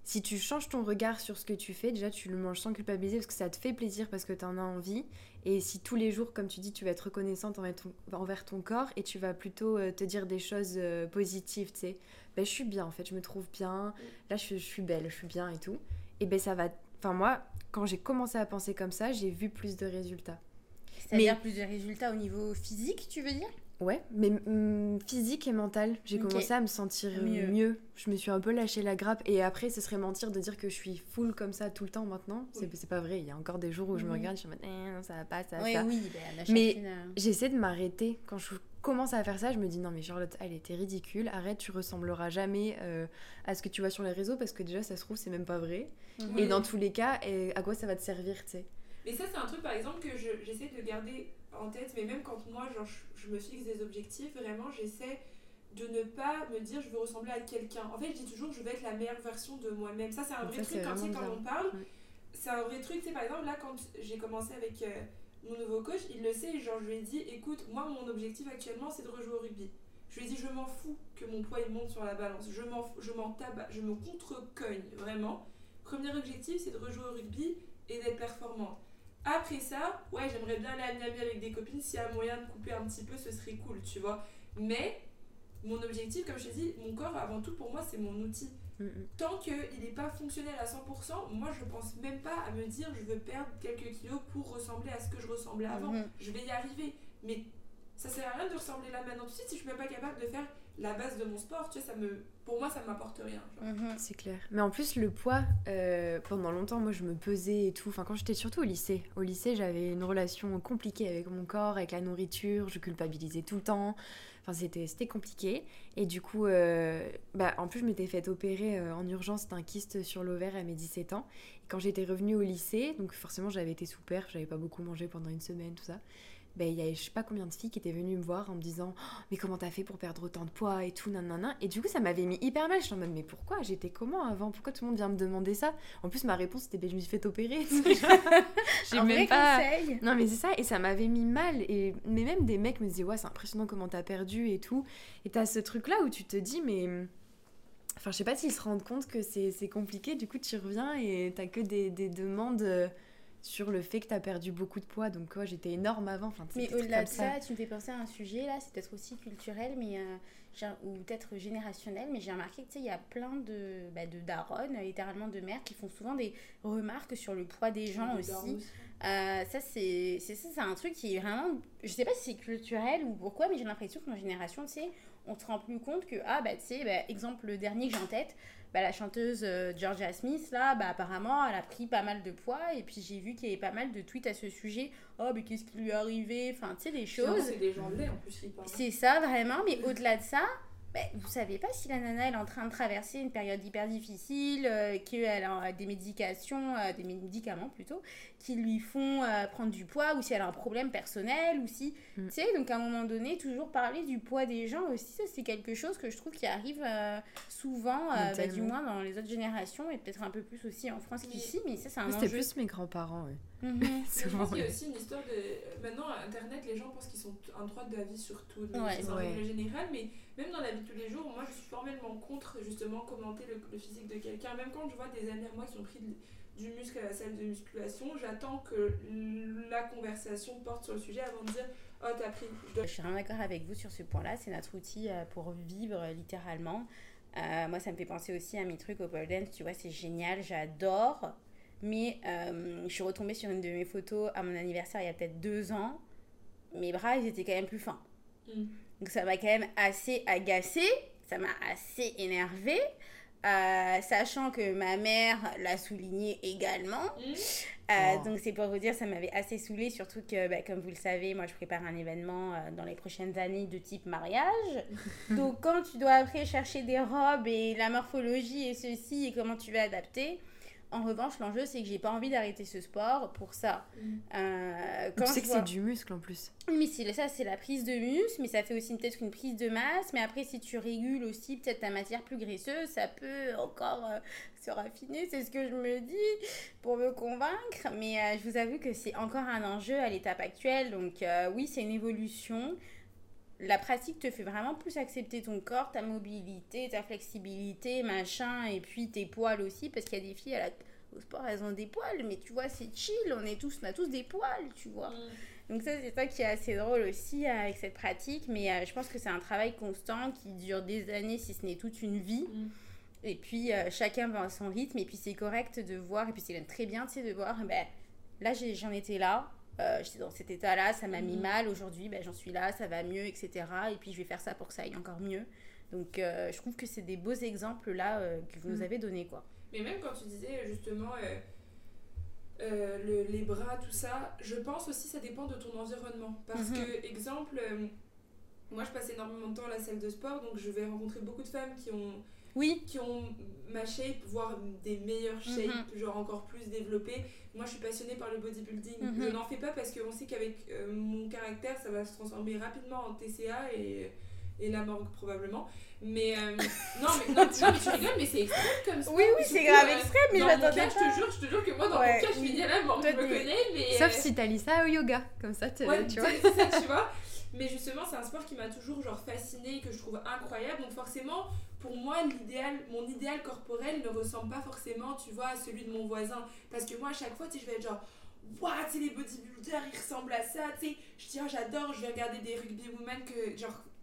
Si tu changes ton regard sur ce que tu fais, déjà tu le manges sans culpabiliser parce que ça te fait plaisir, parce que t'en as envie. Et si tous les jours, comme tu dis, tu vas être reconnaissante envers ton corps et tu vas plutôt te dire des choses positives, tu sais. Je suis bien en fait, je me trouve bien, là je suis belle, je suis bien et tout. Et ça va... Enfin moi, quand j'ai commencé à penser comme ça, j'ai vu plus de résultats. C'est-à-dire plus de résultats au niveau physique, tu veux dire ? Ouais, mais physique et mental. J'ai commencé à me sentir mieux. Je me suis un peu lâché la grappe. Et après, ce serait mentir de dire que je suis full comme ça tout le temps maintenant. C'est pas vrai. Il y a encore des jours où je me regarde, je suis en mode non, ça va pas, ça. Mais j'essaie de m'arrêter. Quand je commence à faire ça, je me dis non, mais Charlotte, allez, t'es ridicule. Arrête, tu ressembleras jamais à ce que tu vois sur les réseaux parce que déjà, ça se trouve, c'est même pas vrai. Et dans tous les cas, à quoi ça va te servir, tu sais. Mais ça, c'est un truc, par exemple, que j'essaie de garder en tête, mais même quand moi, genre, je me fixe des objectifs, vraiment, j'essaie de ne pas me dire je veux ressembler à quelqu'un. En fait, je dis toujours je veux être la meilleure version de moi-même. Ça, c'est un vrai truc quand on parle. Oui. C'est un vrai truc, tu sais, par exemple, là, quand j'ai commencé avec mon nouveau coach, il le sait, genre, je lui ai dit écoute, moi, mon objectif actuellement, c'est de rejouer au rugby. Je lui ai dit je m'en fous que mon poids il monte sur la balance. Je me contre-cogne, vraiment. Premier objectif, c'est de rejouer au rugby et d'être performante. Après ça, j'aimerais bien aller à Miami avec des copines, s'il y a moyen de couper un petit peu, ce serait cool, tu vois. Mais mon objectif, comme je t'ai dit, mon corps, avant tout, pour moi, c'est mon outil. Tant qu'il n'est pas fonctionnel à 100%, moi, je ne pense même pas à me dire je veux perdre quelques kilos pour ressembler à ce que je ressemblais avant. Je vais y arriver. Mais ça ne sert à rien de ressembler là maintenant tout de suite si je ne suis même pas capable de faire la base de mon sport. Tu sais, pour moi, ça ne m'apporte rien. Genre. C'est clair. Mais en plus, le poids, pendant longtemps, moi, je me pesais et tout. Enfin, quand j'étais surtout au lycée. Au lycée, j'avais une relation compliquée avec mon corps, avec la nourriture. Je culpabilisais tout le temps. Enfin, c'était compliqué. Et du coup, en plus, je m'étais faite opérer en urgence d'un kyste sur l'ovaire à mes 17 ans. Et quand j'étais revenue au lycée, donc forcément, j'avais été sous perf. J'avais pas beaucoup mangé pendant une semaine, tout ça. Il y avait je sais pas combien de filles qui étaient venues me voir en me disant « Mais comment t'as fait pour perdre autant de poids ?» et tout, nanana. Et du coup, ça m'avait mis hyper mal. Je suis en mode « Mais pourquoi ? J'étais comment avant ? Pourquoi tout le monde vient me demander ça ?» En plus, ma réponse, c'était « Je me suis fait opérer. » J'ai même pas... conseil. Non, mais c'est ça. Et ça m'avait mis mal. Mais même des mecs me disaient « Ouais, c'est impressionnant comment t'as perdu et tout. » Et t'as ce truc-là où tu te dis « Mais... » Enfin, je sais pas s'ils se rendent compte que c'est compliqué. Du coup, tu reviens et t'as que des demandes sur le fait que t'as perdu beaucoup de poids. Donc, quoi, j'étais énorme avant. Enfin, mais au-delà de ça, tu me fais penser à un sujet, là. C'est peut-être aussi culturel, mais, ou peut-être générationnel. Mais j'ai remarqué que, tu sais, il y a plein de daronnes, littéralement de mères, qui font souvent des remarques sur le poids des gens aussi. C'est un truc qui est vraiment... Je sais pas si c'est culturel ou pourquoi, mais j'ai l'impression que nos générations, tu sais... on se rend plus compte que, exemple, le dernier que j'ai en tête, la chanteuse Georgia Smith, là, apparemment, elle a pris pas mal de poids, et puis j'ai vu qu'il y avait pas mal de tweets à ce sujet, « Oh, mais qu'est-ce qui lui est arrivé ?» Enfin, tu sais, des choses... Vraiment, c'est des gens de lait, en plus, ils parlent. C'est ça, vraiment, mais au-delà de ça, vous savez pas si la nana, elle est en train de traverser une période hyper difficile, qu'elle a des médicaments plutôt, qui lui font prendre du poids, ou si elle a un problème personnel, ou si... Tu sais, donc à un moment donné, toujours parler du poids des gens aussi, ça c'est quelque chose que je trouve qui arrive souvent, du moins dans les autres générations, et peut-être un peu plus aussi en France qu'ici, mais ça c'est un enjeu. C'était plus mes grands-parents, oui. Souvent, je pense qu'il y a aussi une histoire de... Maintenant, à Internet, les gens pensent qu'ils ont un droit d'avis sur tout, c'est en règle générale, mais même dans la vie de tous les jours, moi je suis formellement contre justement commenter le physique de quelqu'un. Même quand je vois des amis à moi qui ont pris du muscle à la salle de musculation, j'attends que la conversation porte sur le sujet avant de dire « Oh, t'as pris... » Je suis vraiment d'accord avec vous sur ce point-là, c'est notre outil pour vivre littéralement. Moi ça me fait penser aussi à mes trucs au pole dance, tu vois, c'est génial, j'adore. Mais je suis retombée sur une de mes photos à mon anniversaire il y a peut-être 2 ans, mes bras ils étaient quand même plus fins. Donc ça m'a quand même assez agacée, ça m'a assez énervée, sachant que ma mère l'a souligné également. Donc c'est pour vous dire, ça m'avait assez saoulée, surtout que comme vous le savez, moi je prépare un événement dans les prochaines années de type mariage. Donc quand tu dois après chercher des robes et la morphologie et ceci et comment tu vas adapter... En revanche, l'enjeu, c'est que j'ai pas envie d'arrêter ce sport pour ça. Quand tu sais que c'est du muscle en plus. Mais c'est la prise de muscle, mais ça fait aussi peut-être une prise de masse. Mais après, si tu régules aussi peut-être ta matière plus graisseuse, ça peut encore se raffiner, c'est ce que je me dis pour me convaincre. Mais je vous avoue que c'est encore un enjeu à l'étape actuelle. Donc oui, c'est une évolution. La pratique te fait vraiment plus accepter ton corps, ta mobilité, ta flexibilité, machin, et puis tes poils aussi, parce qu'il y a des filles au sport, elles ont des poils, mais tu vois, c'est chill, on a tous des poils, tu vois. Donc ça, c'est ça qui est assez drôle aussi avec cette pratique, mais je pense que c'est un travail constant qui dure des années, si ce n'est toute une vie. Et puis chacun va à son rythme, et puis c'est correct de voir, et puis c'est même très bien, tu sais, de voir, là, j'en étais là. J'étais dans cet état-là, ça m'a mis mal. Aujourd'hui, j'en suis là, ça va mieux, etc. Et puis, je vais faire ça pour que ça aille encore mieux. Donc, je trouve que c'est des beaux exemples, là, que vous nous avez donnés, quoi. Mais même quand tu disais, justement, les bras, tout ça, je pense aussi ça dépend de ton environnement. Parce que, exemple, moi, je passe énormément de temps à la salle de sport, donc je vais rencontrer beaucoup de femmes qui ont ma shape, voire des meilleures shapes, genre encore plus développées. Moi, je suis passionnée par le bodybuilding. Je n'en fais pas parce qu'on sait qu'avec mon caractère, ça va se transformer rapidement en TCA et la morgue, probablement. Mais non, mais tu rigoles, mais c'est extrême comme ça. Oui, c'est grave extrême, mais j'attendais pas. Je te jure que moi, dans mon cas, je finis à la morgue, je me connais, mais... Sauf si t'as lu ça au yoga, comme ça, tu vois. C'est ça, tu vois. Mais justement, c'est un sport qui m'a toujours fascinée, que je trouve incroyable. Donc forcément, pour moi, mon idéal corporel ne ressemble pas forcément, tu vois, à celui de mon voisin. Parce que moi, à chaque fois, tu sais, je vais être genre, waouh, tu sais, les bodybuilders, ils ressemblent à ça, tu sais. Je dis, oh, j'adore, je vais regarder des rugbywomen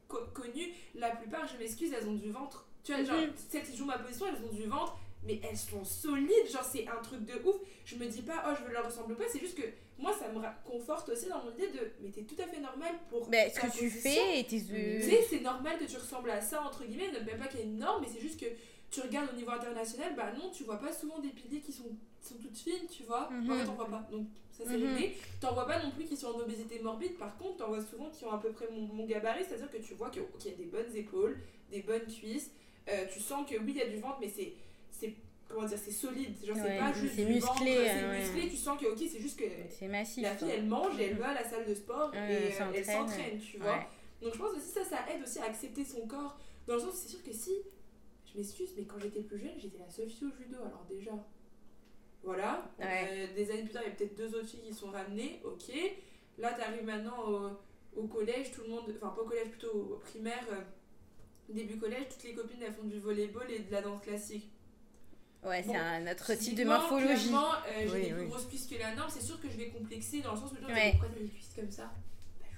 connues. La plupart, je m'excuse, elles ont du ventre. Tu vois, genre, celles qui jouent ma position, elles ont du ventre. Mais elles sont solides, genre c'est un truc de ouf. Je me dis pas, oh je leur ressemble pas, c'est juste que moi ça me conforte aussi dans mon idée de, mais t'es tout à fait normale pour ce que tu fais et tes yeux. Tu sais, c'est normal que tu ressembles à ça, entre guillemets, même pas qu'il y a une norme, mais c'est juste que tu regardes au niveau international, non, tu vois pas souvent des piliers qui sont toutes fines, tu vois. En fait, t'en vois pas, donc ça c'est réglé. T'en vois pas non plus qui sont en obésité morbide, par contre, t'en vois souvent qui ont à peu près mon gabarit, c'est-à-dire que tu vois qu'il y a des bonnes épaules, des bonnes cuisses, tu sens que oui, il y a du ventre, mais c'est comment dire, c'est solide, genre c'est pas juste du ventre, c'est musclé, tu sens que ok, c'est juste que c'est massif, la fille elle mange et elle va à la salle de sport et elle s'entraîne, tu vois. Donc je pense aussi ça aide aussi à accepter son corps, dans le sens c'est sûr que si, je m'excuse, mais quand j'étais plus jeune, j'étais la seule fille au judo, alors déjà voilà, des années plus tard il y a peut-être 2 autres filles qui sont ramenées, ok, là t'arrives maintenant au collège, tout le monde, enfin pas au collège, plutôt au primaire, début collège, toutes les copines elles font du volleyball et de la danse classique. Ouais, bon, c'est un autre type de morphologie. J'ai des plus grosses cuisses que la norme, c'est sûr que je vais complexer dans le sens où je me dis pourquoi t'as des cuisses comme ça.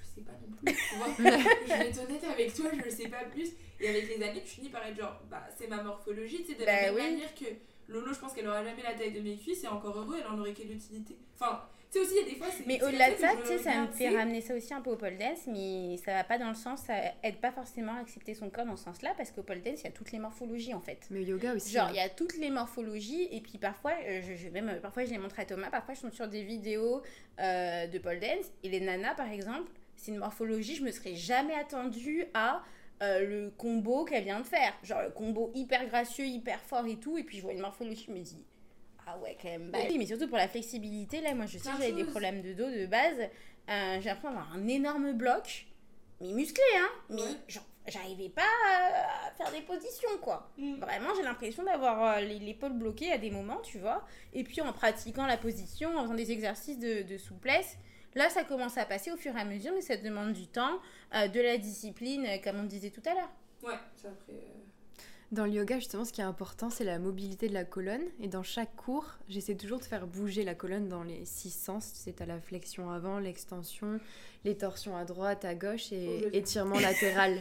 Je sais pas non plus, tu vois. Je vais être honnête avec toi, je le sais pas plus. Et avec les années, tu finis par être genre, bah c'est ma morphologie, tu sais, de la même manière que Lolo, je pense qu'elle aura jamais la taille de mes cuisses, et encore heureux, elle en aurait quelle utilité. Enfin, tu sais aussi, il y a des fois, c'est. Mais au-delà de ça, tu sais, ça me fait ramener ça aussi un peu au pole dance, mais ça va pas dans le sens, ça aide pas forcément à accepter son corps dans ce sens-là, parce qu'au pole dance, il y a toutes les morphologies en fait. Mais au yoga aussi. Genre, il y a toutes les morphologies, et puis parfois, je les montre à Thomas, parfois je tombe sur des vidéos de pole dance, et les nanas par exemple. C'est une morphologie, je me serais jamais attendue à le combo qu'elle vient de faire. Genre le combo hyper gracieux, hyper fort et tout. Et puis je vois une morphologie, je me dis, ah ouais, quand même. Oui, mais surtout pour la flexibilité, là, moi je sais que j'avais des problèmes de dos de base. J'ai appris à avoir un énorme bloc, mais musclé, hein. Mais genre, j'arrivais pas à faire des positions, quoi. Vraiment, j'ai l'impression d'avoir l'épaule bloquée à des moments, tu vois. Et puis en pratiquant la position, en faisant des exercices de souplesse, là, ça commence à passer au fur et à mesure, mais ça demande du temps, de la discipline, comme on disait tout à l'heure. Ouais, ça après... Dans le yoga, justement, ce qui est important, c'est la mobilité de la colonne. Et dans chaque cours, j'essaie toujours de faire bouger la colonne dans les six sens. Tu sais, t'as la flexion avant, l'extension, les torsions à droite, à gauche et étirement latéral.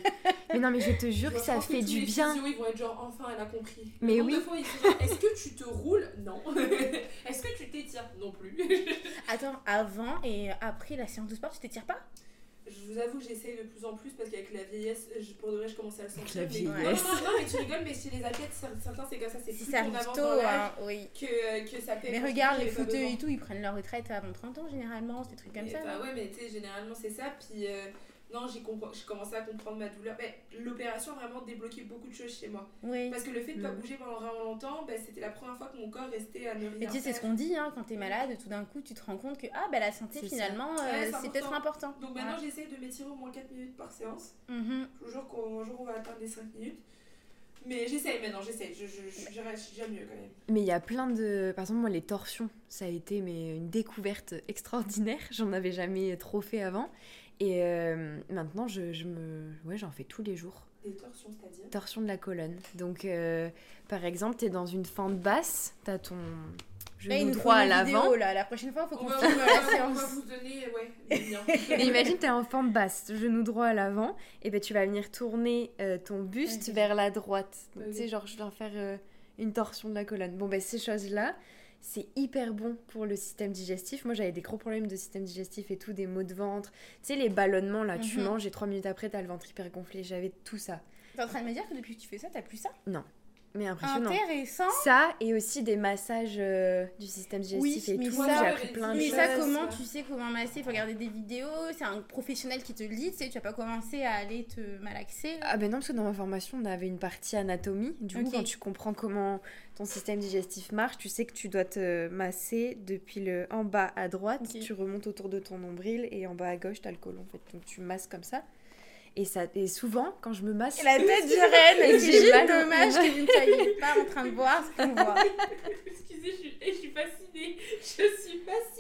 Mais non, mais je te jure que ça fait du bien. Les physios, ils vont être genre, enfin, elle a compris. Mais oui. Deux fois, ils disent, est-ce que tu te roules ? Non. Est-ce que tu t'étires ? Non plus. Attends, avant et après la séance de sport, tu t'étires pas ? Je vous avoue que j'essaye de plus en plus parce qu'avec la vieillesse, pour de vrai, je commençais à le sentir. La vieillesse. Non, mais tu rigoles, mais chez les athlètes, certains, c'est comme ça, c'est si plus ça qu'on avance dans l'âge que ça fait... Mais regarde, les footeux et tout, ils prennent leur retraite avant 30 ans, généralement, c'est des trucs comme ça. Bah ouais, mais tu sais, généralement, c'est ça, puis... non, j'ai commencé à comprendre ma douleur. Mais l'opération a vraiment débloqué beaucoup de choses chez moi. Oui. Parce que le fait de ne pas bouger pendant vraiment longtemps, bah, c'était la première fois que mon corps restait à ne rien faire. Et tu sais, c'est ce qu'on dit, hein, quand t'es malade, tout d'un coup, tu te rends compte que la santé, c'est finalement, c'est peut-être important. Donc maintenant, j'essaie de m'étirer au moins 4 minutes par séance. Je vous jure qu'un jour, on va atteindre les 5 minutes. Mais j'essaye, j'ai déjà mieux quand même. Mais il y a plein de... Par exemple, moi, les torsions, ça a été une découverte extraordinaire. J'en avais jamais trop fait avant. Et maintenant, j'en fais tous les jours. Des torsions, c'est-à-dire ? Torsions de la colonne. Donc, par exemple, t'es dans une fente basse, t'as ton genou droit à l'avant. Vidéo, là. La prochaine fois, il faut qu'on fasse la séance. On va vous donner, Et imagine, t'es en fente basse, genou droit à l'avant, et ben tu vas venir tourner ton buste vers la droite. Donc, tu sais, genre, je vais faire une torsion de la colonne. Bon, ben ces choses-là, c'est hyper bon pour le système digestif. Moi, j'avais des gros problèmes de système digestif et tout, des maux de ventre. Tu sais, les ballonnements, là, tu manges et 3 minutes après, t'as le ventre hyper gonflé. J'avais tout ça. T'es en train de me dire que depuis que tu fais ça, t'as plus ça ? Non. Mais impressionnant. Intéressant. Ça, et aussi des massages du système digestif et tout. Ça, j'ai appris plein de choses. Mais ça, comment tu sais comment masser ? Faut regarder des vidéos, c'est un professionnel qui te le dit, tu sais, tu vas pas commencer à aller te malaxer. Ah ben non, parce que dans ma formation, on avait une partie anatomie. Du coup, quand tu comprends comment... ton système digestif marche, tu sais que tu dois te masser depuis le en bas à droite, tu remontes autour de ton nombril et en bas à gauche, t'as le côlon en fait. Donc tu masses comme ça. Et souvent, quand je me masse... Et la tête d'Irène, et j'ai dommage que vous ne soyez pas en train de voir ce qu'on voit. Excusez, je suis fascinée.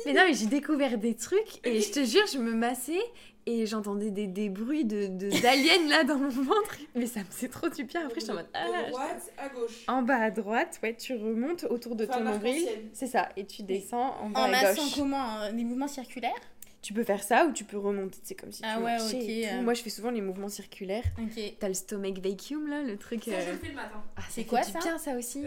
Mais non, mais j'ai découvert des trucs et je te jure, je me massais et j'entendais des bruits d'aliens là dans mon ventre. Mais ça me faisait trop du bien. Après, je suis en mode... À droite, à gauche. En bas à droite, tu remontes autour de ton nombril. C'est ça, et tu descends en bas à gauche. En massant comment ? Des mouvements circulaires ? Tu peux faire ça ou tu peux remonter, c'est comme si tu marchais et tout. Moi, je fais souvent les mouvements circulaires. T'as le stomach vacuum, là, le truc... Ça, je le fais le matin. Ah, c'est quoi, ça ? Bien, ça aussi.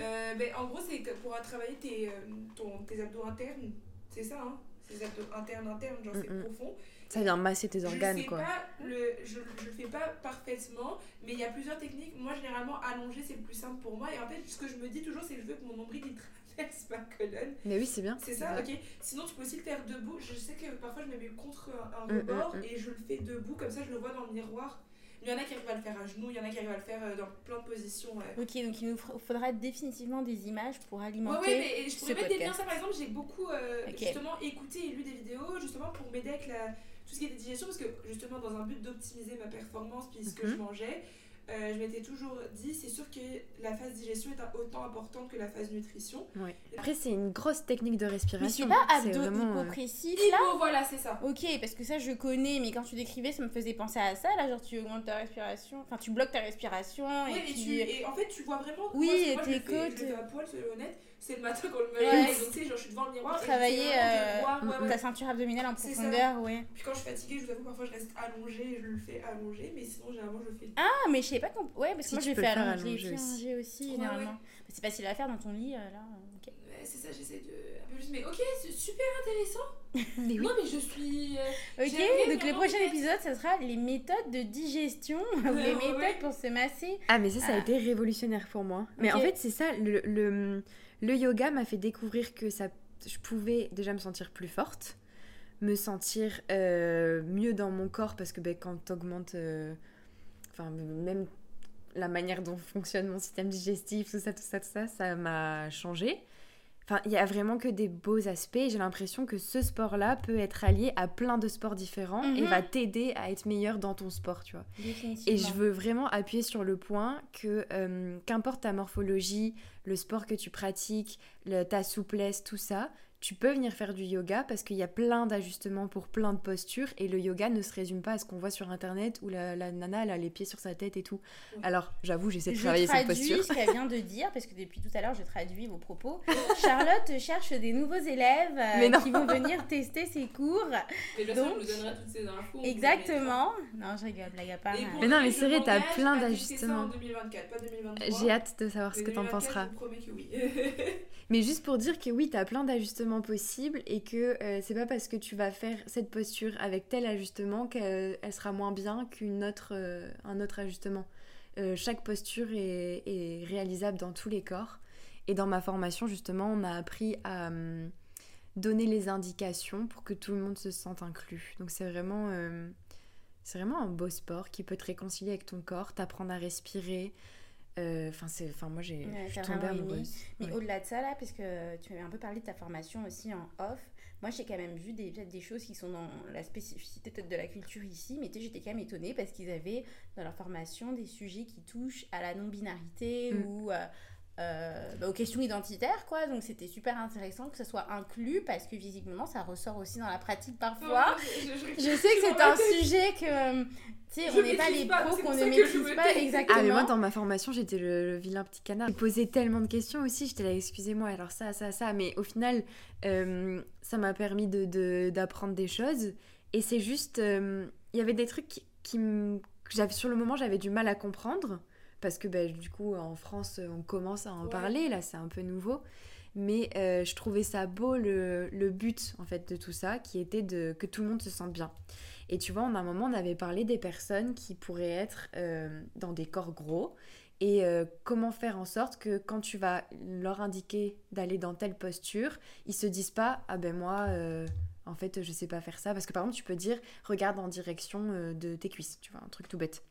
En gros, c'est pour travailler tes abdos internes. C'est ça, hein ? Tes abdos internes, genre c'est profond. Ça vient masser tes organes, quoi. Je le fais pas parfaitement, mais il y a plusieurs techniques. Moi, généralement, allongé, c'est le plus simple pour moi. Et en fait, ce que je me dis toujours, c'est que je veux que mon nombril, il traverse ma colonne. Mais oui, c'est bien. C'est ça, ok. Sinon, tu peux aussi le faire debout. Je sais que parfois, je me mets contre un rebord et je le fais debout. Comme ça, je le vois dans le miroir. Il y en a qui arrivent à le faire à genoux, il y en a qui arrivent à le faire dans plein de positions. Ok, donc il nous faudra définitivement des images pour alimenter ce podcast. Mais je pourrais mettre des liens, ça par exemple, j'ai beaucoup justement écouté et lu des vidéos justement pour m'aider avec tout ce qui est digestion, parce que justement dans un but d'optimiser ma performance puis ce que je mangeais, je m'étais toujours dit, c'est sûr que la phase digestion est autant importante que la phase nutrition. Ouais. Après, c'est une grosse technique de respiration. Mais c'est pas abdo-hypopressif, là ? Voilà, c'est ça. Ok, parce que ça, je connais, mais quand tu décrivais, ça me faisait penser à ça, là, genre tu augmentes ta respiration, enfin, tu bloques ta respiration. Ouais, et, et en fait, tu vois vraiment... Oui, moi, tes côtes... à poil, soyons honnêtes, c'est le matin quand je me lève, donc tu sais, genre je suis devant le miroir. Travailler ta ceinture abdominale en profondeur, ouais. Puis quand je suis fatiguée, je vous avoue, parfois je reste allongée, je le fais allongée, mais sinon généralement je le fais. Ah, mais je sais pas qu'on. Ouais, parce que si moi je le fais allongée aussi généralement. Ouais. C'est facile à faire dans ton lit, là. Okay. C'est ça, j'essaie de. Mais ok, c'est super intéressant. Mais oui. Non, mais je suis. Ok, donc le prochain épisode, ça sera les méthodes de digestion ou les méthodes pour se masser. Ah, mais ça a été révolutionnaire pour moi. Mais en fait, c'est ça, le yoga m'a fait découvrir que ça, je pouvais déjà me sentir plus forte, me sentir mieux dans mon corps, parce que quand t'augmentes, même la manière dont fonctionne mon système digestif, tout ça, ça m'a changé. Enfin, il y a vraiment que des beaux aspects. J'ai l'impression que ce sport-là peut être allié à plein de sports différents et va t'aider à être meilleur dans ton sport, tu vois. Et je veux vraiment appuyer sur le point que qu'importe ta morphologie, le sport que tu pratiques, ta souplesse, tout ça, tu peux venir faire du yoga parce qu'il y a plein d'ajustements pour plein de postures et le yoga ne se résume pas à ce qu'on voit sur internet où la nana elle a les pieds sur sa tête et tout. Alors j'avoue, j'essaie de travailler cette posture. Je traduis ce qu'elle vient de dire parce que depuis tout à l'heure je traduis vos propos. Charlotte cherche des nouveaux élèves qui vont venir tester ses cours. Mais donc ça, on nous donnera toutes ces infos. Exactement. Non, je rigole, blague à part. Mais non, mais c'est vrai, t'as plein d'ajustements. En 2024, pas 2023. J'ai hâte de savoir ce que t'en penseras. Je vous promets que oui. Mais juste pour dire que oui, t'as plein d'ajustements possible et que c'est pas parce que tu vas faire cette posture avec tel ajustement qu'elle sera moins bien qu'un autre ajustement. Chaque posture est réalisable dans tous les corps et dans ma formation justement on m'a appris à donner les indications pour que tout le monde se sente inclus. Donc c'est vraiment un beau sport qui peut te réconcilier avec ton corps, t'apprendre à respirer. Moi je suis tombée amoureuse. Mais au-delà de ça là, parce que tu m'avais un peu parlé de ta formation aussi en off, moi j'ai quand même vu peut-être des choses qui sont dans la spécificité peut-être de la culture ici, mais j'étais quand même étonnée parce qu'ils avaient dans leur formation des sujets qui touchent à la non-binarité ou aux questions identitaires quoi, donc c'était super intéressant que ça soit inclus parce que visiblement ça ressort aussi dans la pratique parfois. Je sais que c'est un sujet que on n'est pas les pros, qu'on ne maîtrise pas exactement. Ah mais moi dans ma formation j'étais le vilain petit canard, je posais tellement de questions aussi, j'étais là excusez-moi alors ça, mais au final ça m'a permis d'apprendre des choses et c'est juste il y avait des trucs que sur le moment j'avais du mal à comprendre. Parce que du coup, en France, on commence à en parler. Là, c'est un peu nouveau. Mais je trouvais ça beau, le but, en fait, de tout ça, qui était que tout le monde se sente bien. Et tu vois, en un moment, on avait parlé des personnes qui pourraient être dans des corps gros. Et comment faire en sorte que quand tu vas leur indiquer d'aller dans telle posture, ils se disent pas « Ah ben moi... en fait, je sais pas faire ça. » Parce que par exemple, tu peux dire « Regarde en direction de tes cuisses. » Tu vois, un truc tout bête.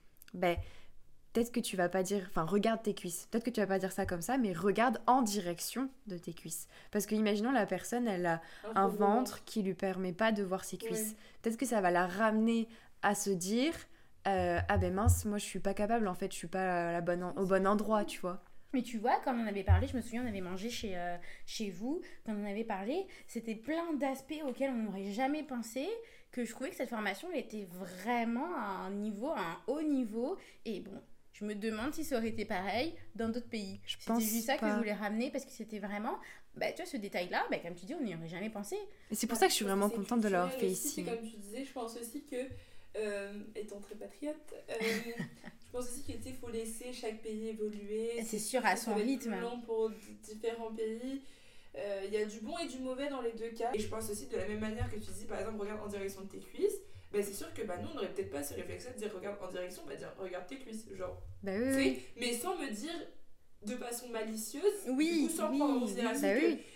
Peut-être que tu vas pas dire... Enfin, regarde tes cuisses. Peut-être que tu vas pas dire ça comme ça, mais regarde en direction de tes cuisses. Parce que, imaginons, la personne, elle a un ventre qui lui permet pas de voir ses cuisses. Oui. Peut-être que ça va la ramener à se dire « Ah ben mince, moi, je suis pas capable, en fait. Je suis pas au bon endroit, tu vois. » Mais tu vois, quand on avait parlé, je me souviens, on avait mangé chez vous. Quand on avait parlé, c'était plein d'aspects auxquels on n'aurait jamais pensé, que je trouvais que cette formation, elle était vraiment à un haut niveau. Et bon... Je me demande si ça aurait été pareil dans d'autres pays. C'était juste ça que je voulais ramener parce que c'était vraiment... tu vois, ce détail-là, comme tu dis, on n'y aurait jamais pensé. Et c'est pour ça que je suis vraiment contente de l'avoir fait ici. C'est comme tu disais, je pense aussi que, étant très patriote, je pense aussi qu'il faut laisser chaque pays évoluer. C'est sûr, à son rythme. C'est long pour différents pays. Il y a du bon et du mauvais dans les deux cas. Et je pense aussi de la même manière que tu dis, par exemple, regarde en direction de tes cuisses. C'est sûr que nous on n'aurait peut-être pas ce réflexe de dire regarde en direction, dire regarde tes cuisses, genre oui. Mais sans me dire de façon malicieuse ou sans prendre en considération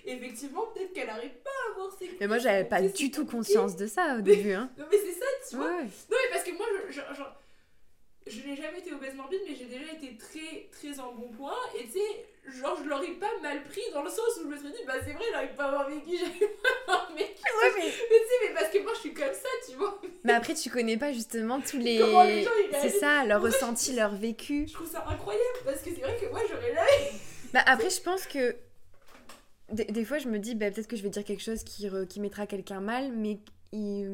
effectivement peut-être qu'elle n'arrive pas à voir ses cuisses. Mais moi j'avais pas du tout conscience de ça au début. Non mais c'est ça tu vois. Non mais parce que moi je je n'ai jamais été obèse morbide, mais j'ai déjà été très, très en bon point. Et tu sais, genre, je l'aurais pas mal pris dans le sens où je me suis dit, bah c'est vrai, j'arrive pas à avoir vécu, j'arrive pas à avoir vécu. Ouais, mais tu sais, mais parce que moi, je suis comme ça, tu vois. Mais après, tu connais pas justement tous les. Comment les gens, ils réalisent. C'est ça, leur ressenti, leur vécu. Je trouve ça incroyable parce que c'est vrai que moi, j'aurais l'œil. Bah après, je pense que. Des fois, je me dis, bah, peut-être que je vais dire quelque chose qui mettra quelqu'un mal, mais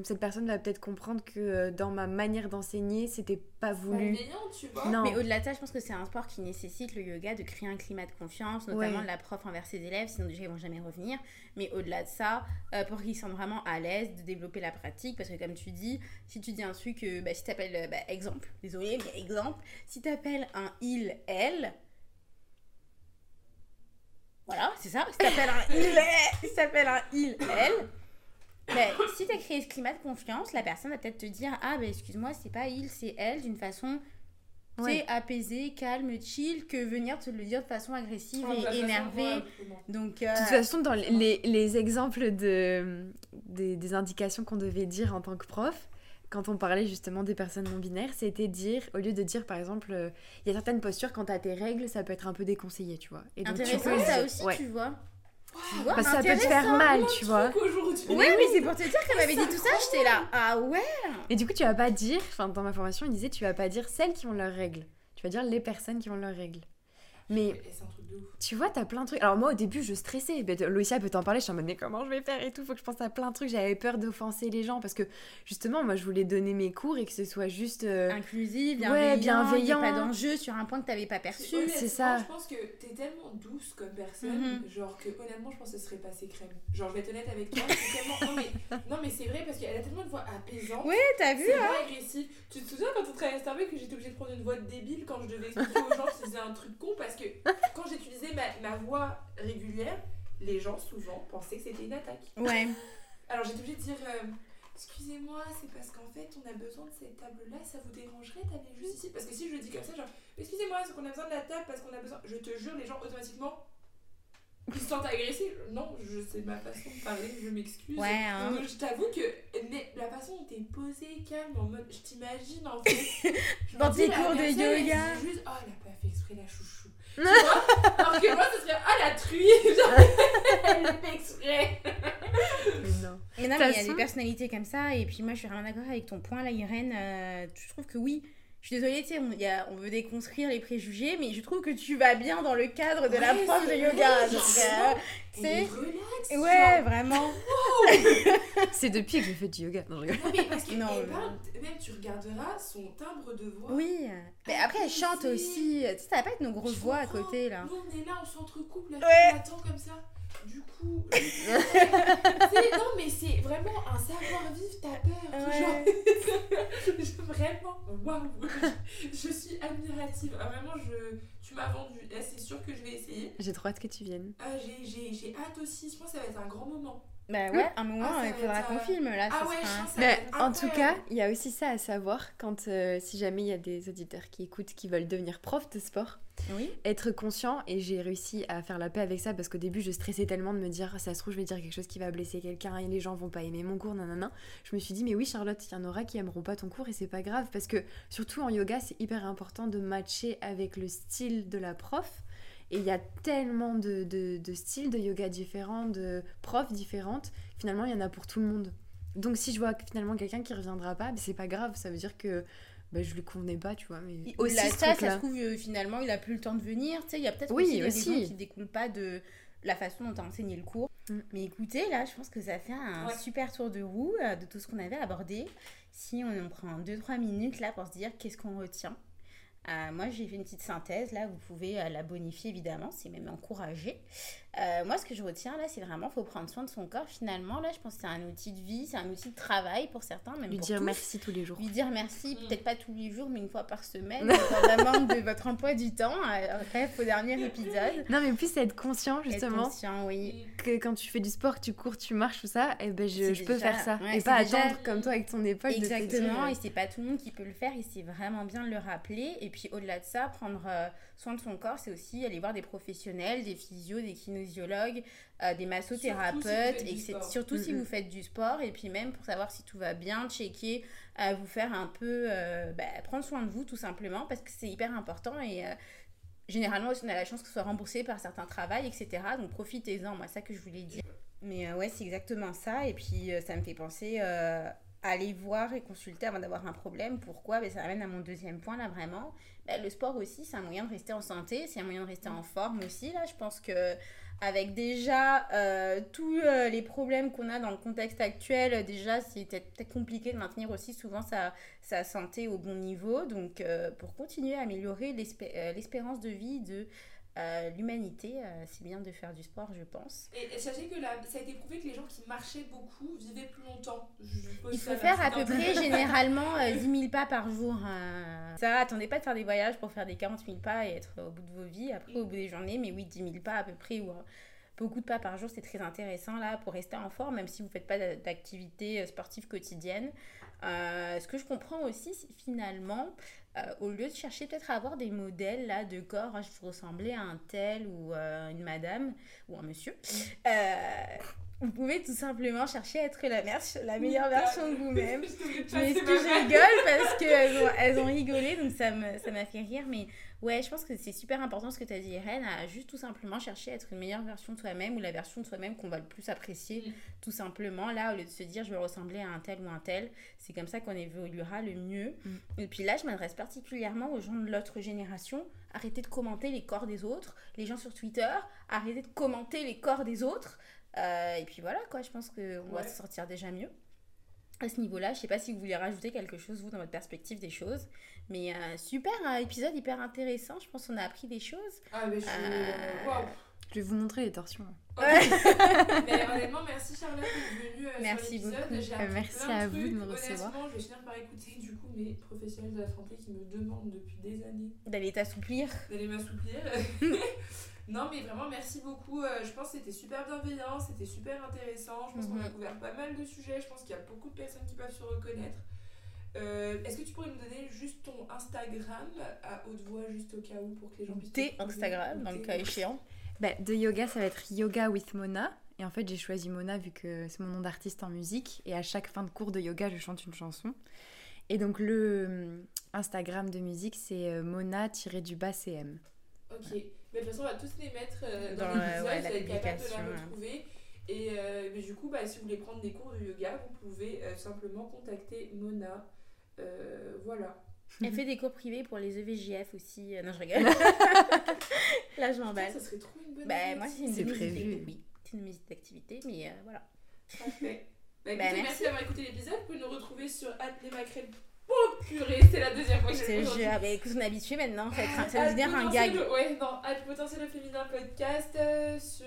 cette personne va peut-être comprendre que dans ma manière d'enseigner, c'était pas voulu. C'est malveillant, tu vois. Non. Mais au-delà de ça, je pense que c'est un sport qui nécessite, le yoga, de créer un climat de confiance, notamment de la prof envers ses élèves, sinon déjà ils vont jamais revenir. Mais au-delà de ça, pour qu'ils sentent vraiment à l'aise de développer la pratique, parce que comme tu dis, si tu dis un truc, si t'appelles, exemple, désolé, mais exemple, si t'appelles un il, elle... Voilà, c'est ça. Si t'appelles un il, elle. Ben, si t'as créé ce climat de confiance, la personne va peut-être te dire, ah ben excuse-moi, c'est pas il, c'est elle, d'une façon apaisée, calme, chill, que venir te le dire de façon agressive et énervée. Donc, de toute façon, dans les exemples des indications qu'on devait dire en tant que prof, quand on parlait justement des personnes non-binaires, c'était dire, au lieu de dire par exemple, il y a certaines postures, quand t'as tes règles, ça peut être un peu déconseillé, tu vois. Et donc, tu vois. Tu vois, parce que ça peut te faire mal, tu vois. Ouais, mais c'est pour te dire qu'elle m'avait dit tout ça, j'étais là, ah ouais. Et du coup, tu vas pas dire, enfin dans ma formation, ils disaient, tu vas pas dire celles qui ont leurs règles, tu vas dire les personnes qui ont leurs règles. Mais tu vois, t'as plein de trucs. Alors moi, au début, je stressais. Loïcia peut t'en parler. Je suis en mode, mais comment je vais faire et tout. Faut que je pense à plein de trucs. J'avais peur d'offenser les gens parce que justement, moi, je voulais donner mes cours et que ce soit juste inclusif, bienveillant, pas d'enjeu sur un point que t'avais pas perçu. C'est ça. Je pense que t'es tellement douce comme personne, genre que honnêtement, je pense que ce serait passé crème. Genre, je vais être honnête avec toi. Non mais c'est vrai parce qu'elle a tellement une voix apaisante. Ouais, t'as vu. C'est pas agressif. Tu te souviens quand on travaillait à Starbucks que j'étais obligée de prendre une voix de débile quand je devais expliquer aux gens qu'ils faisaient un truc con parce que quand j'utilisais ma voix régulière, les gens souvent pensaient que c'était une attaque. Ouais. Alors j'étais obligée de dire excusez-moi, c'est parce qu'en fait on a besoin de cette table-là, ça vous dérangerait d'aller juste ici. Parce que si je le dis comme ça, genre excusez-moi, c'est qu'on a besoin de la table parce qu'on a besoin. Je te jure, les gens automatiquement ils se sentent agressés. Non, c'est ma façon de parler, je m'excuse. Ouais, hein. Donc, je t'avoue que la façon dont t'es posée, calme, en mode je t'imagine en fait. Dans tes cours de yoga. Je dis juste, oh, elle a pas fait exprès la chouchou. Tu vois, alors que moi, ce serait la truie, elle le fait exprès. Mais il y a des personnalités comme ça, et puis moi, je suis vraiment d'accord avec ton point là, Irène. Je trouve que oui, je suis désolée, tu sais, on veut déconstruire les préjugés, mais je trouve que tu vas bien dans le cadre de la prof de yoga. Relax, ouais, vraiment. C'est depuis que je fais du yoga. Non, je rigole. Même tu regarderas son timbre de voix. Oui. Mais après, elle chante aussi. Tu sais, ça va pas être nos grosses voix à côté, là. Nous, on est là, on s'entrecoupe, là, on attend comme ça. Du coup, non, mais c'est vraiment un savoir-vivre, t'as peur. Ouais. Vraiment, waouh. Je suis admirative. Vraiment, tu m'as vendue. Là, c'est sûr que je vais essayer. J'ai trop hâte que tu viennes. J'ai hâte aussi. Je pense que ça va être un grand moment. Bah ouais, un moment, il faudra qu'on filme là. En tout cas, il y a aussi ça à savoir quand, si jamais il y a des auditeurs qui écoutent, qui veulent devenir prof de sport, être conscient, et j'ai réussi à faire la paix avec ça parce qu'au début je stressais tellement de me dire, ça se trouve je vais dire quelque chose qui va blesser quelqu'un et les gens vont pas aimer mon cours, nanana. Je me suis dit, mais oui Charlotte, il y en aura qui aimeront pas ton cours et c'est pas grave, parce que surtout en yoga c'est hyper important de matcher avec le style de la prof. Et il y a tellement de styles de yoga différents, de profs différentes. Finalement, il y en a pour tout le monde. Donc, si je vois finalement quelqu'un qui ne reviendra pas, ben, c'est pas grave. Ça veut dire que je ne lui convenais pas, tu vois. Mais aussi, ça se trouve, finalement, il n'a plus le temps de venir. Tu sais, il y a peut-être aussi des gens qui ne découlent pas de la façon dont tu as enseigné le cours. Mais écoutez, là, je pense que ça fait un super tour de roue de tout ce qu'on avait abordé. Si on prend 2-3 minutes là pour se dire qu'est-ce qu'on retient. Moi, j'ai fait une petite synthèse, là, vous pouvez la bonifier, évidemment, c'est même encouragé. Moi, ce que je retiens, là, c'est vraiment, il faut prendre soin de son corps, finalement, là, je pense que c'est un outil de vie, c'est un outil de travail pour certains, même pour tous. Lui dire merci tous les jours. Lui dire merci, peut-être pas tous les jours, mais une fois par semaine, dépendamment de votre emploi du temps, bref, au dernier épisode. Non, mais plus être conscient, justement. Être conscient, oui. Que quand tu fais du sport, tu cours, tu marches, tout ça, et je peux faire ça. Ouais, et pas attendre comme toi avec ton épaule. Exactement, et c'est pas tout le monde qui peut le faire, et c'est vraiment bien de le rappeler. Et puis au-delà de ça, prendre soin de son corps, c'est aussi aller voir des professionnels, des physios, des kinésithérapeutes, kinésiologues, des massothérapeutes, surtout si vous faites du sport, et puis même pour savoir si tout va bien, checker, vous faire un peu, prendre soin de vous tout simplement, parce que c'est hyper important, et généralement aussi on a la chance que ce soit remboursé par certains travails, etc. Donc profitez-en, moi, ça que je voulais dire. Mais ouais, c'est exactement ça, et puis ça me fait penser... aller voir et consulter avant d'avoir un problème. Pourquoi ? Ça amène à mon deuxième point là, vraiment. Le sport aussi, c'est un moyen de rester en santé, c'est un moyen de rester en forme aussi. Là, je pense qu'avec déjà tous les problèmes qu'on a dans le contexte actuel, déjà, c'est peut-être compliqué de maintenir aussi souvent sa santé au bon niveau. Donc, pour continuer à améliorer l'espérance de vie de l'humanité, c'est bien de faire du sport, je pense. Et sachez que ça a été prouvé que les gens qui marchaient beaucoup vivaient plus longtemps. Il faut faire à peu près généralement 10 000 pas par jour. Ça, attendez pas de faire des voyages pour faire des 40 000 pas et être au bout de vos vies, après au bout des journées, mais oui, 10 000 pas à peu près, ou beaucoup de pas par jour, c'est très intéressant là pour rester en forme, même si vous ne faites pas d'activité sportive quotidienne. Ce que je comprends aussi, c'est finalement... au lieu de chercher peut-être à avoir des modèles là, de corps, je vous ressemblais à un tel ou une madame ou un monsieur, vous pouvez tout simplement chercher à être la meilleure version de vous-même. Mais est-ce que je rigole parce qu'elles ont rigolé, donc ça m'a fait rire. Mais ouais, je pense que c'est super important ce que tu as dit, Irène, à juste tout simplement chercher à être une meilleure version de soi-même, ou la version de soi-même qu'on va le plus apprécier, tout simplement. Là, au lieu de se dire je vais ressembler à un tel ou un tel, c'est comme ça qu'on évoluera le mieux. Et puis là, je m'adresse particulièrement aux gens de l'autre génération. Arrêtez de commenter les corps des autres. Les gens sur Twitter, arrêtez de commenter les corps des autres. Et puis voilà quoi, je pense qu'on va se sortir déjà mieux à ce niveau-là. Je sais pas si vous voulez rajouter quelque chose, vous, dans votre perspective des choses, mais super, un épisode hyper intéressant, je pense qu'on a appris des choses. Ah mais je vais vous montrer les torsions. Ouais. Mais honnêtement, merci Charlotte d'être venue sur l'épisode. J'ai appris plein de trucs. De me recevoir. Honnêtement, je vais finir par écouter du coup mes professionnels de la santé qui me demandent depuis des années d'aller m'assouplir. Non mais vraiment merci beaucoup, je pense que c'était super bienveillant, c'était super intéressant, je pense qu'on a couvert pas mal de sujets, je pense qu'il y a beaucoup de personnes qui peuvent se reconnaître. Est-ce que tu pourrais nous donner juste ton Instagram à haute voix, juste au cas où, pour que les gens puissent... T'es Instagram, dans le cas échéant. De yoga, ça va être Yoga with Mona, et en fait j'ai choisi Mona vu que c'est mon nom d'artiste en musique, et à chaque fin de cours de yoga je chante une chanson. Et donc le Instagram de musique c'est Mona-CM. Ok, mais de toute façon on va tous les mettre dans l'épisode, vous allez être capable de la retrouver. Et mais du coup si vous voulez prendre des cours de yoga, vous pouvez simplement contacter Mona, voilà. Elle fait des cours privés pour les EVJF aussi, non je rigole. Là je m'emballe. Ça serait trop une bonne idée. Moi c'est prévu, oui, c'est une musique d'activité, mais voilà. Parfait. Merci d'avoir écouté l'épisode, vous pouvez nous retrouver sur @lesmacrels. Oh purée, c'est la deuxième fois que je le jure. Mais écoute, on est habitué maintenant, ça va devenir un gag. Ouais, non, Potentiel au Féminin podcast sur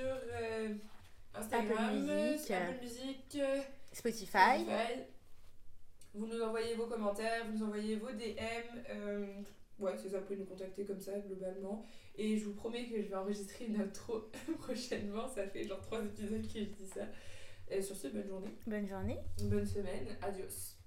Instagram, Apple Music, Spotify. Vous nous envoyez vos commentaires, vous nous envoyez vos DM. Ouais, c'est ça, vous pouvez nous contacter comme ça globalement. Et je vous promets que je vais enregistrer une outro prochainement, ça fait genre 3 épisodes que je dis ça. Sur ce, bonne journée. Bonne journée. Bonne semaine, adios.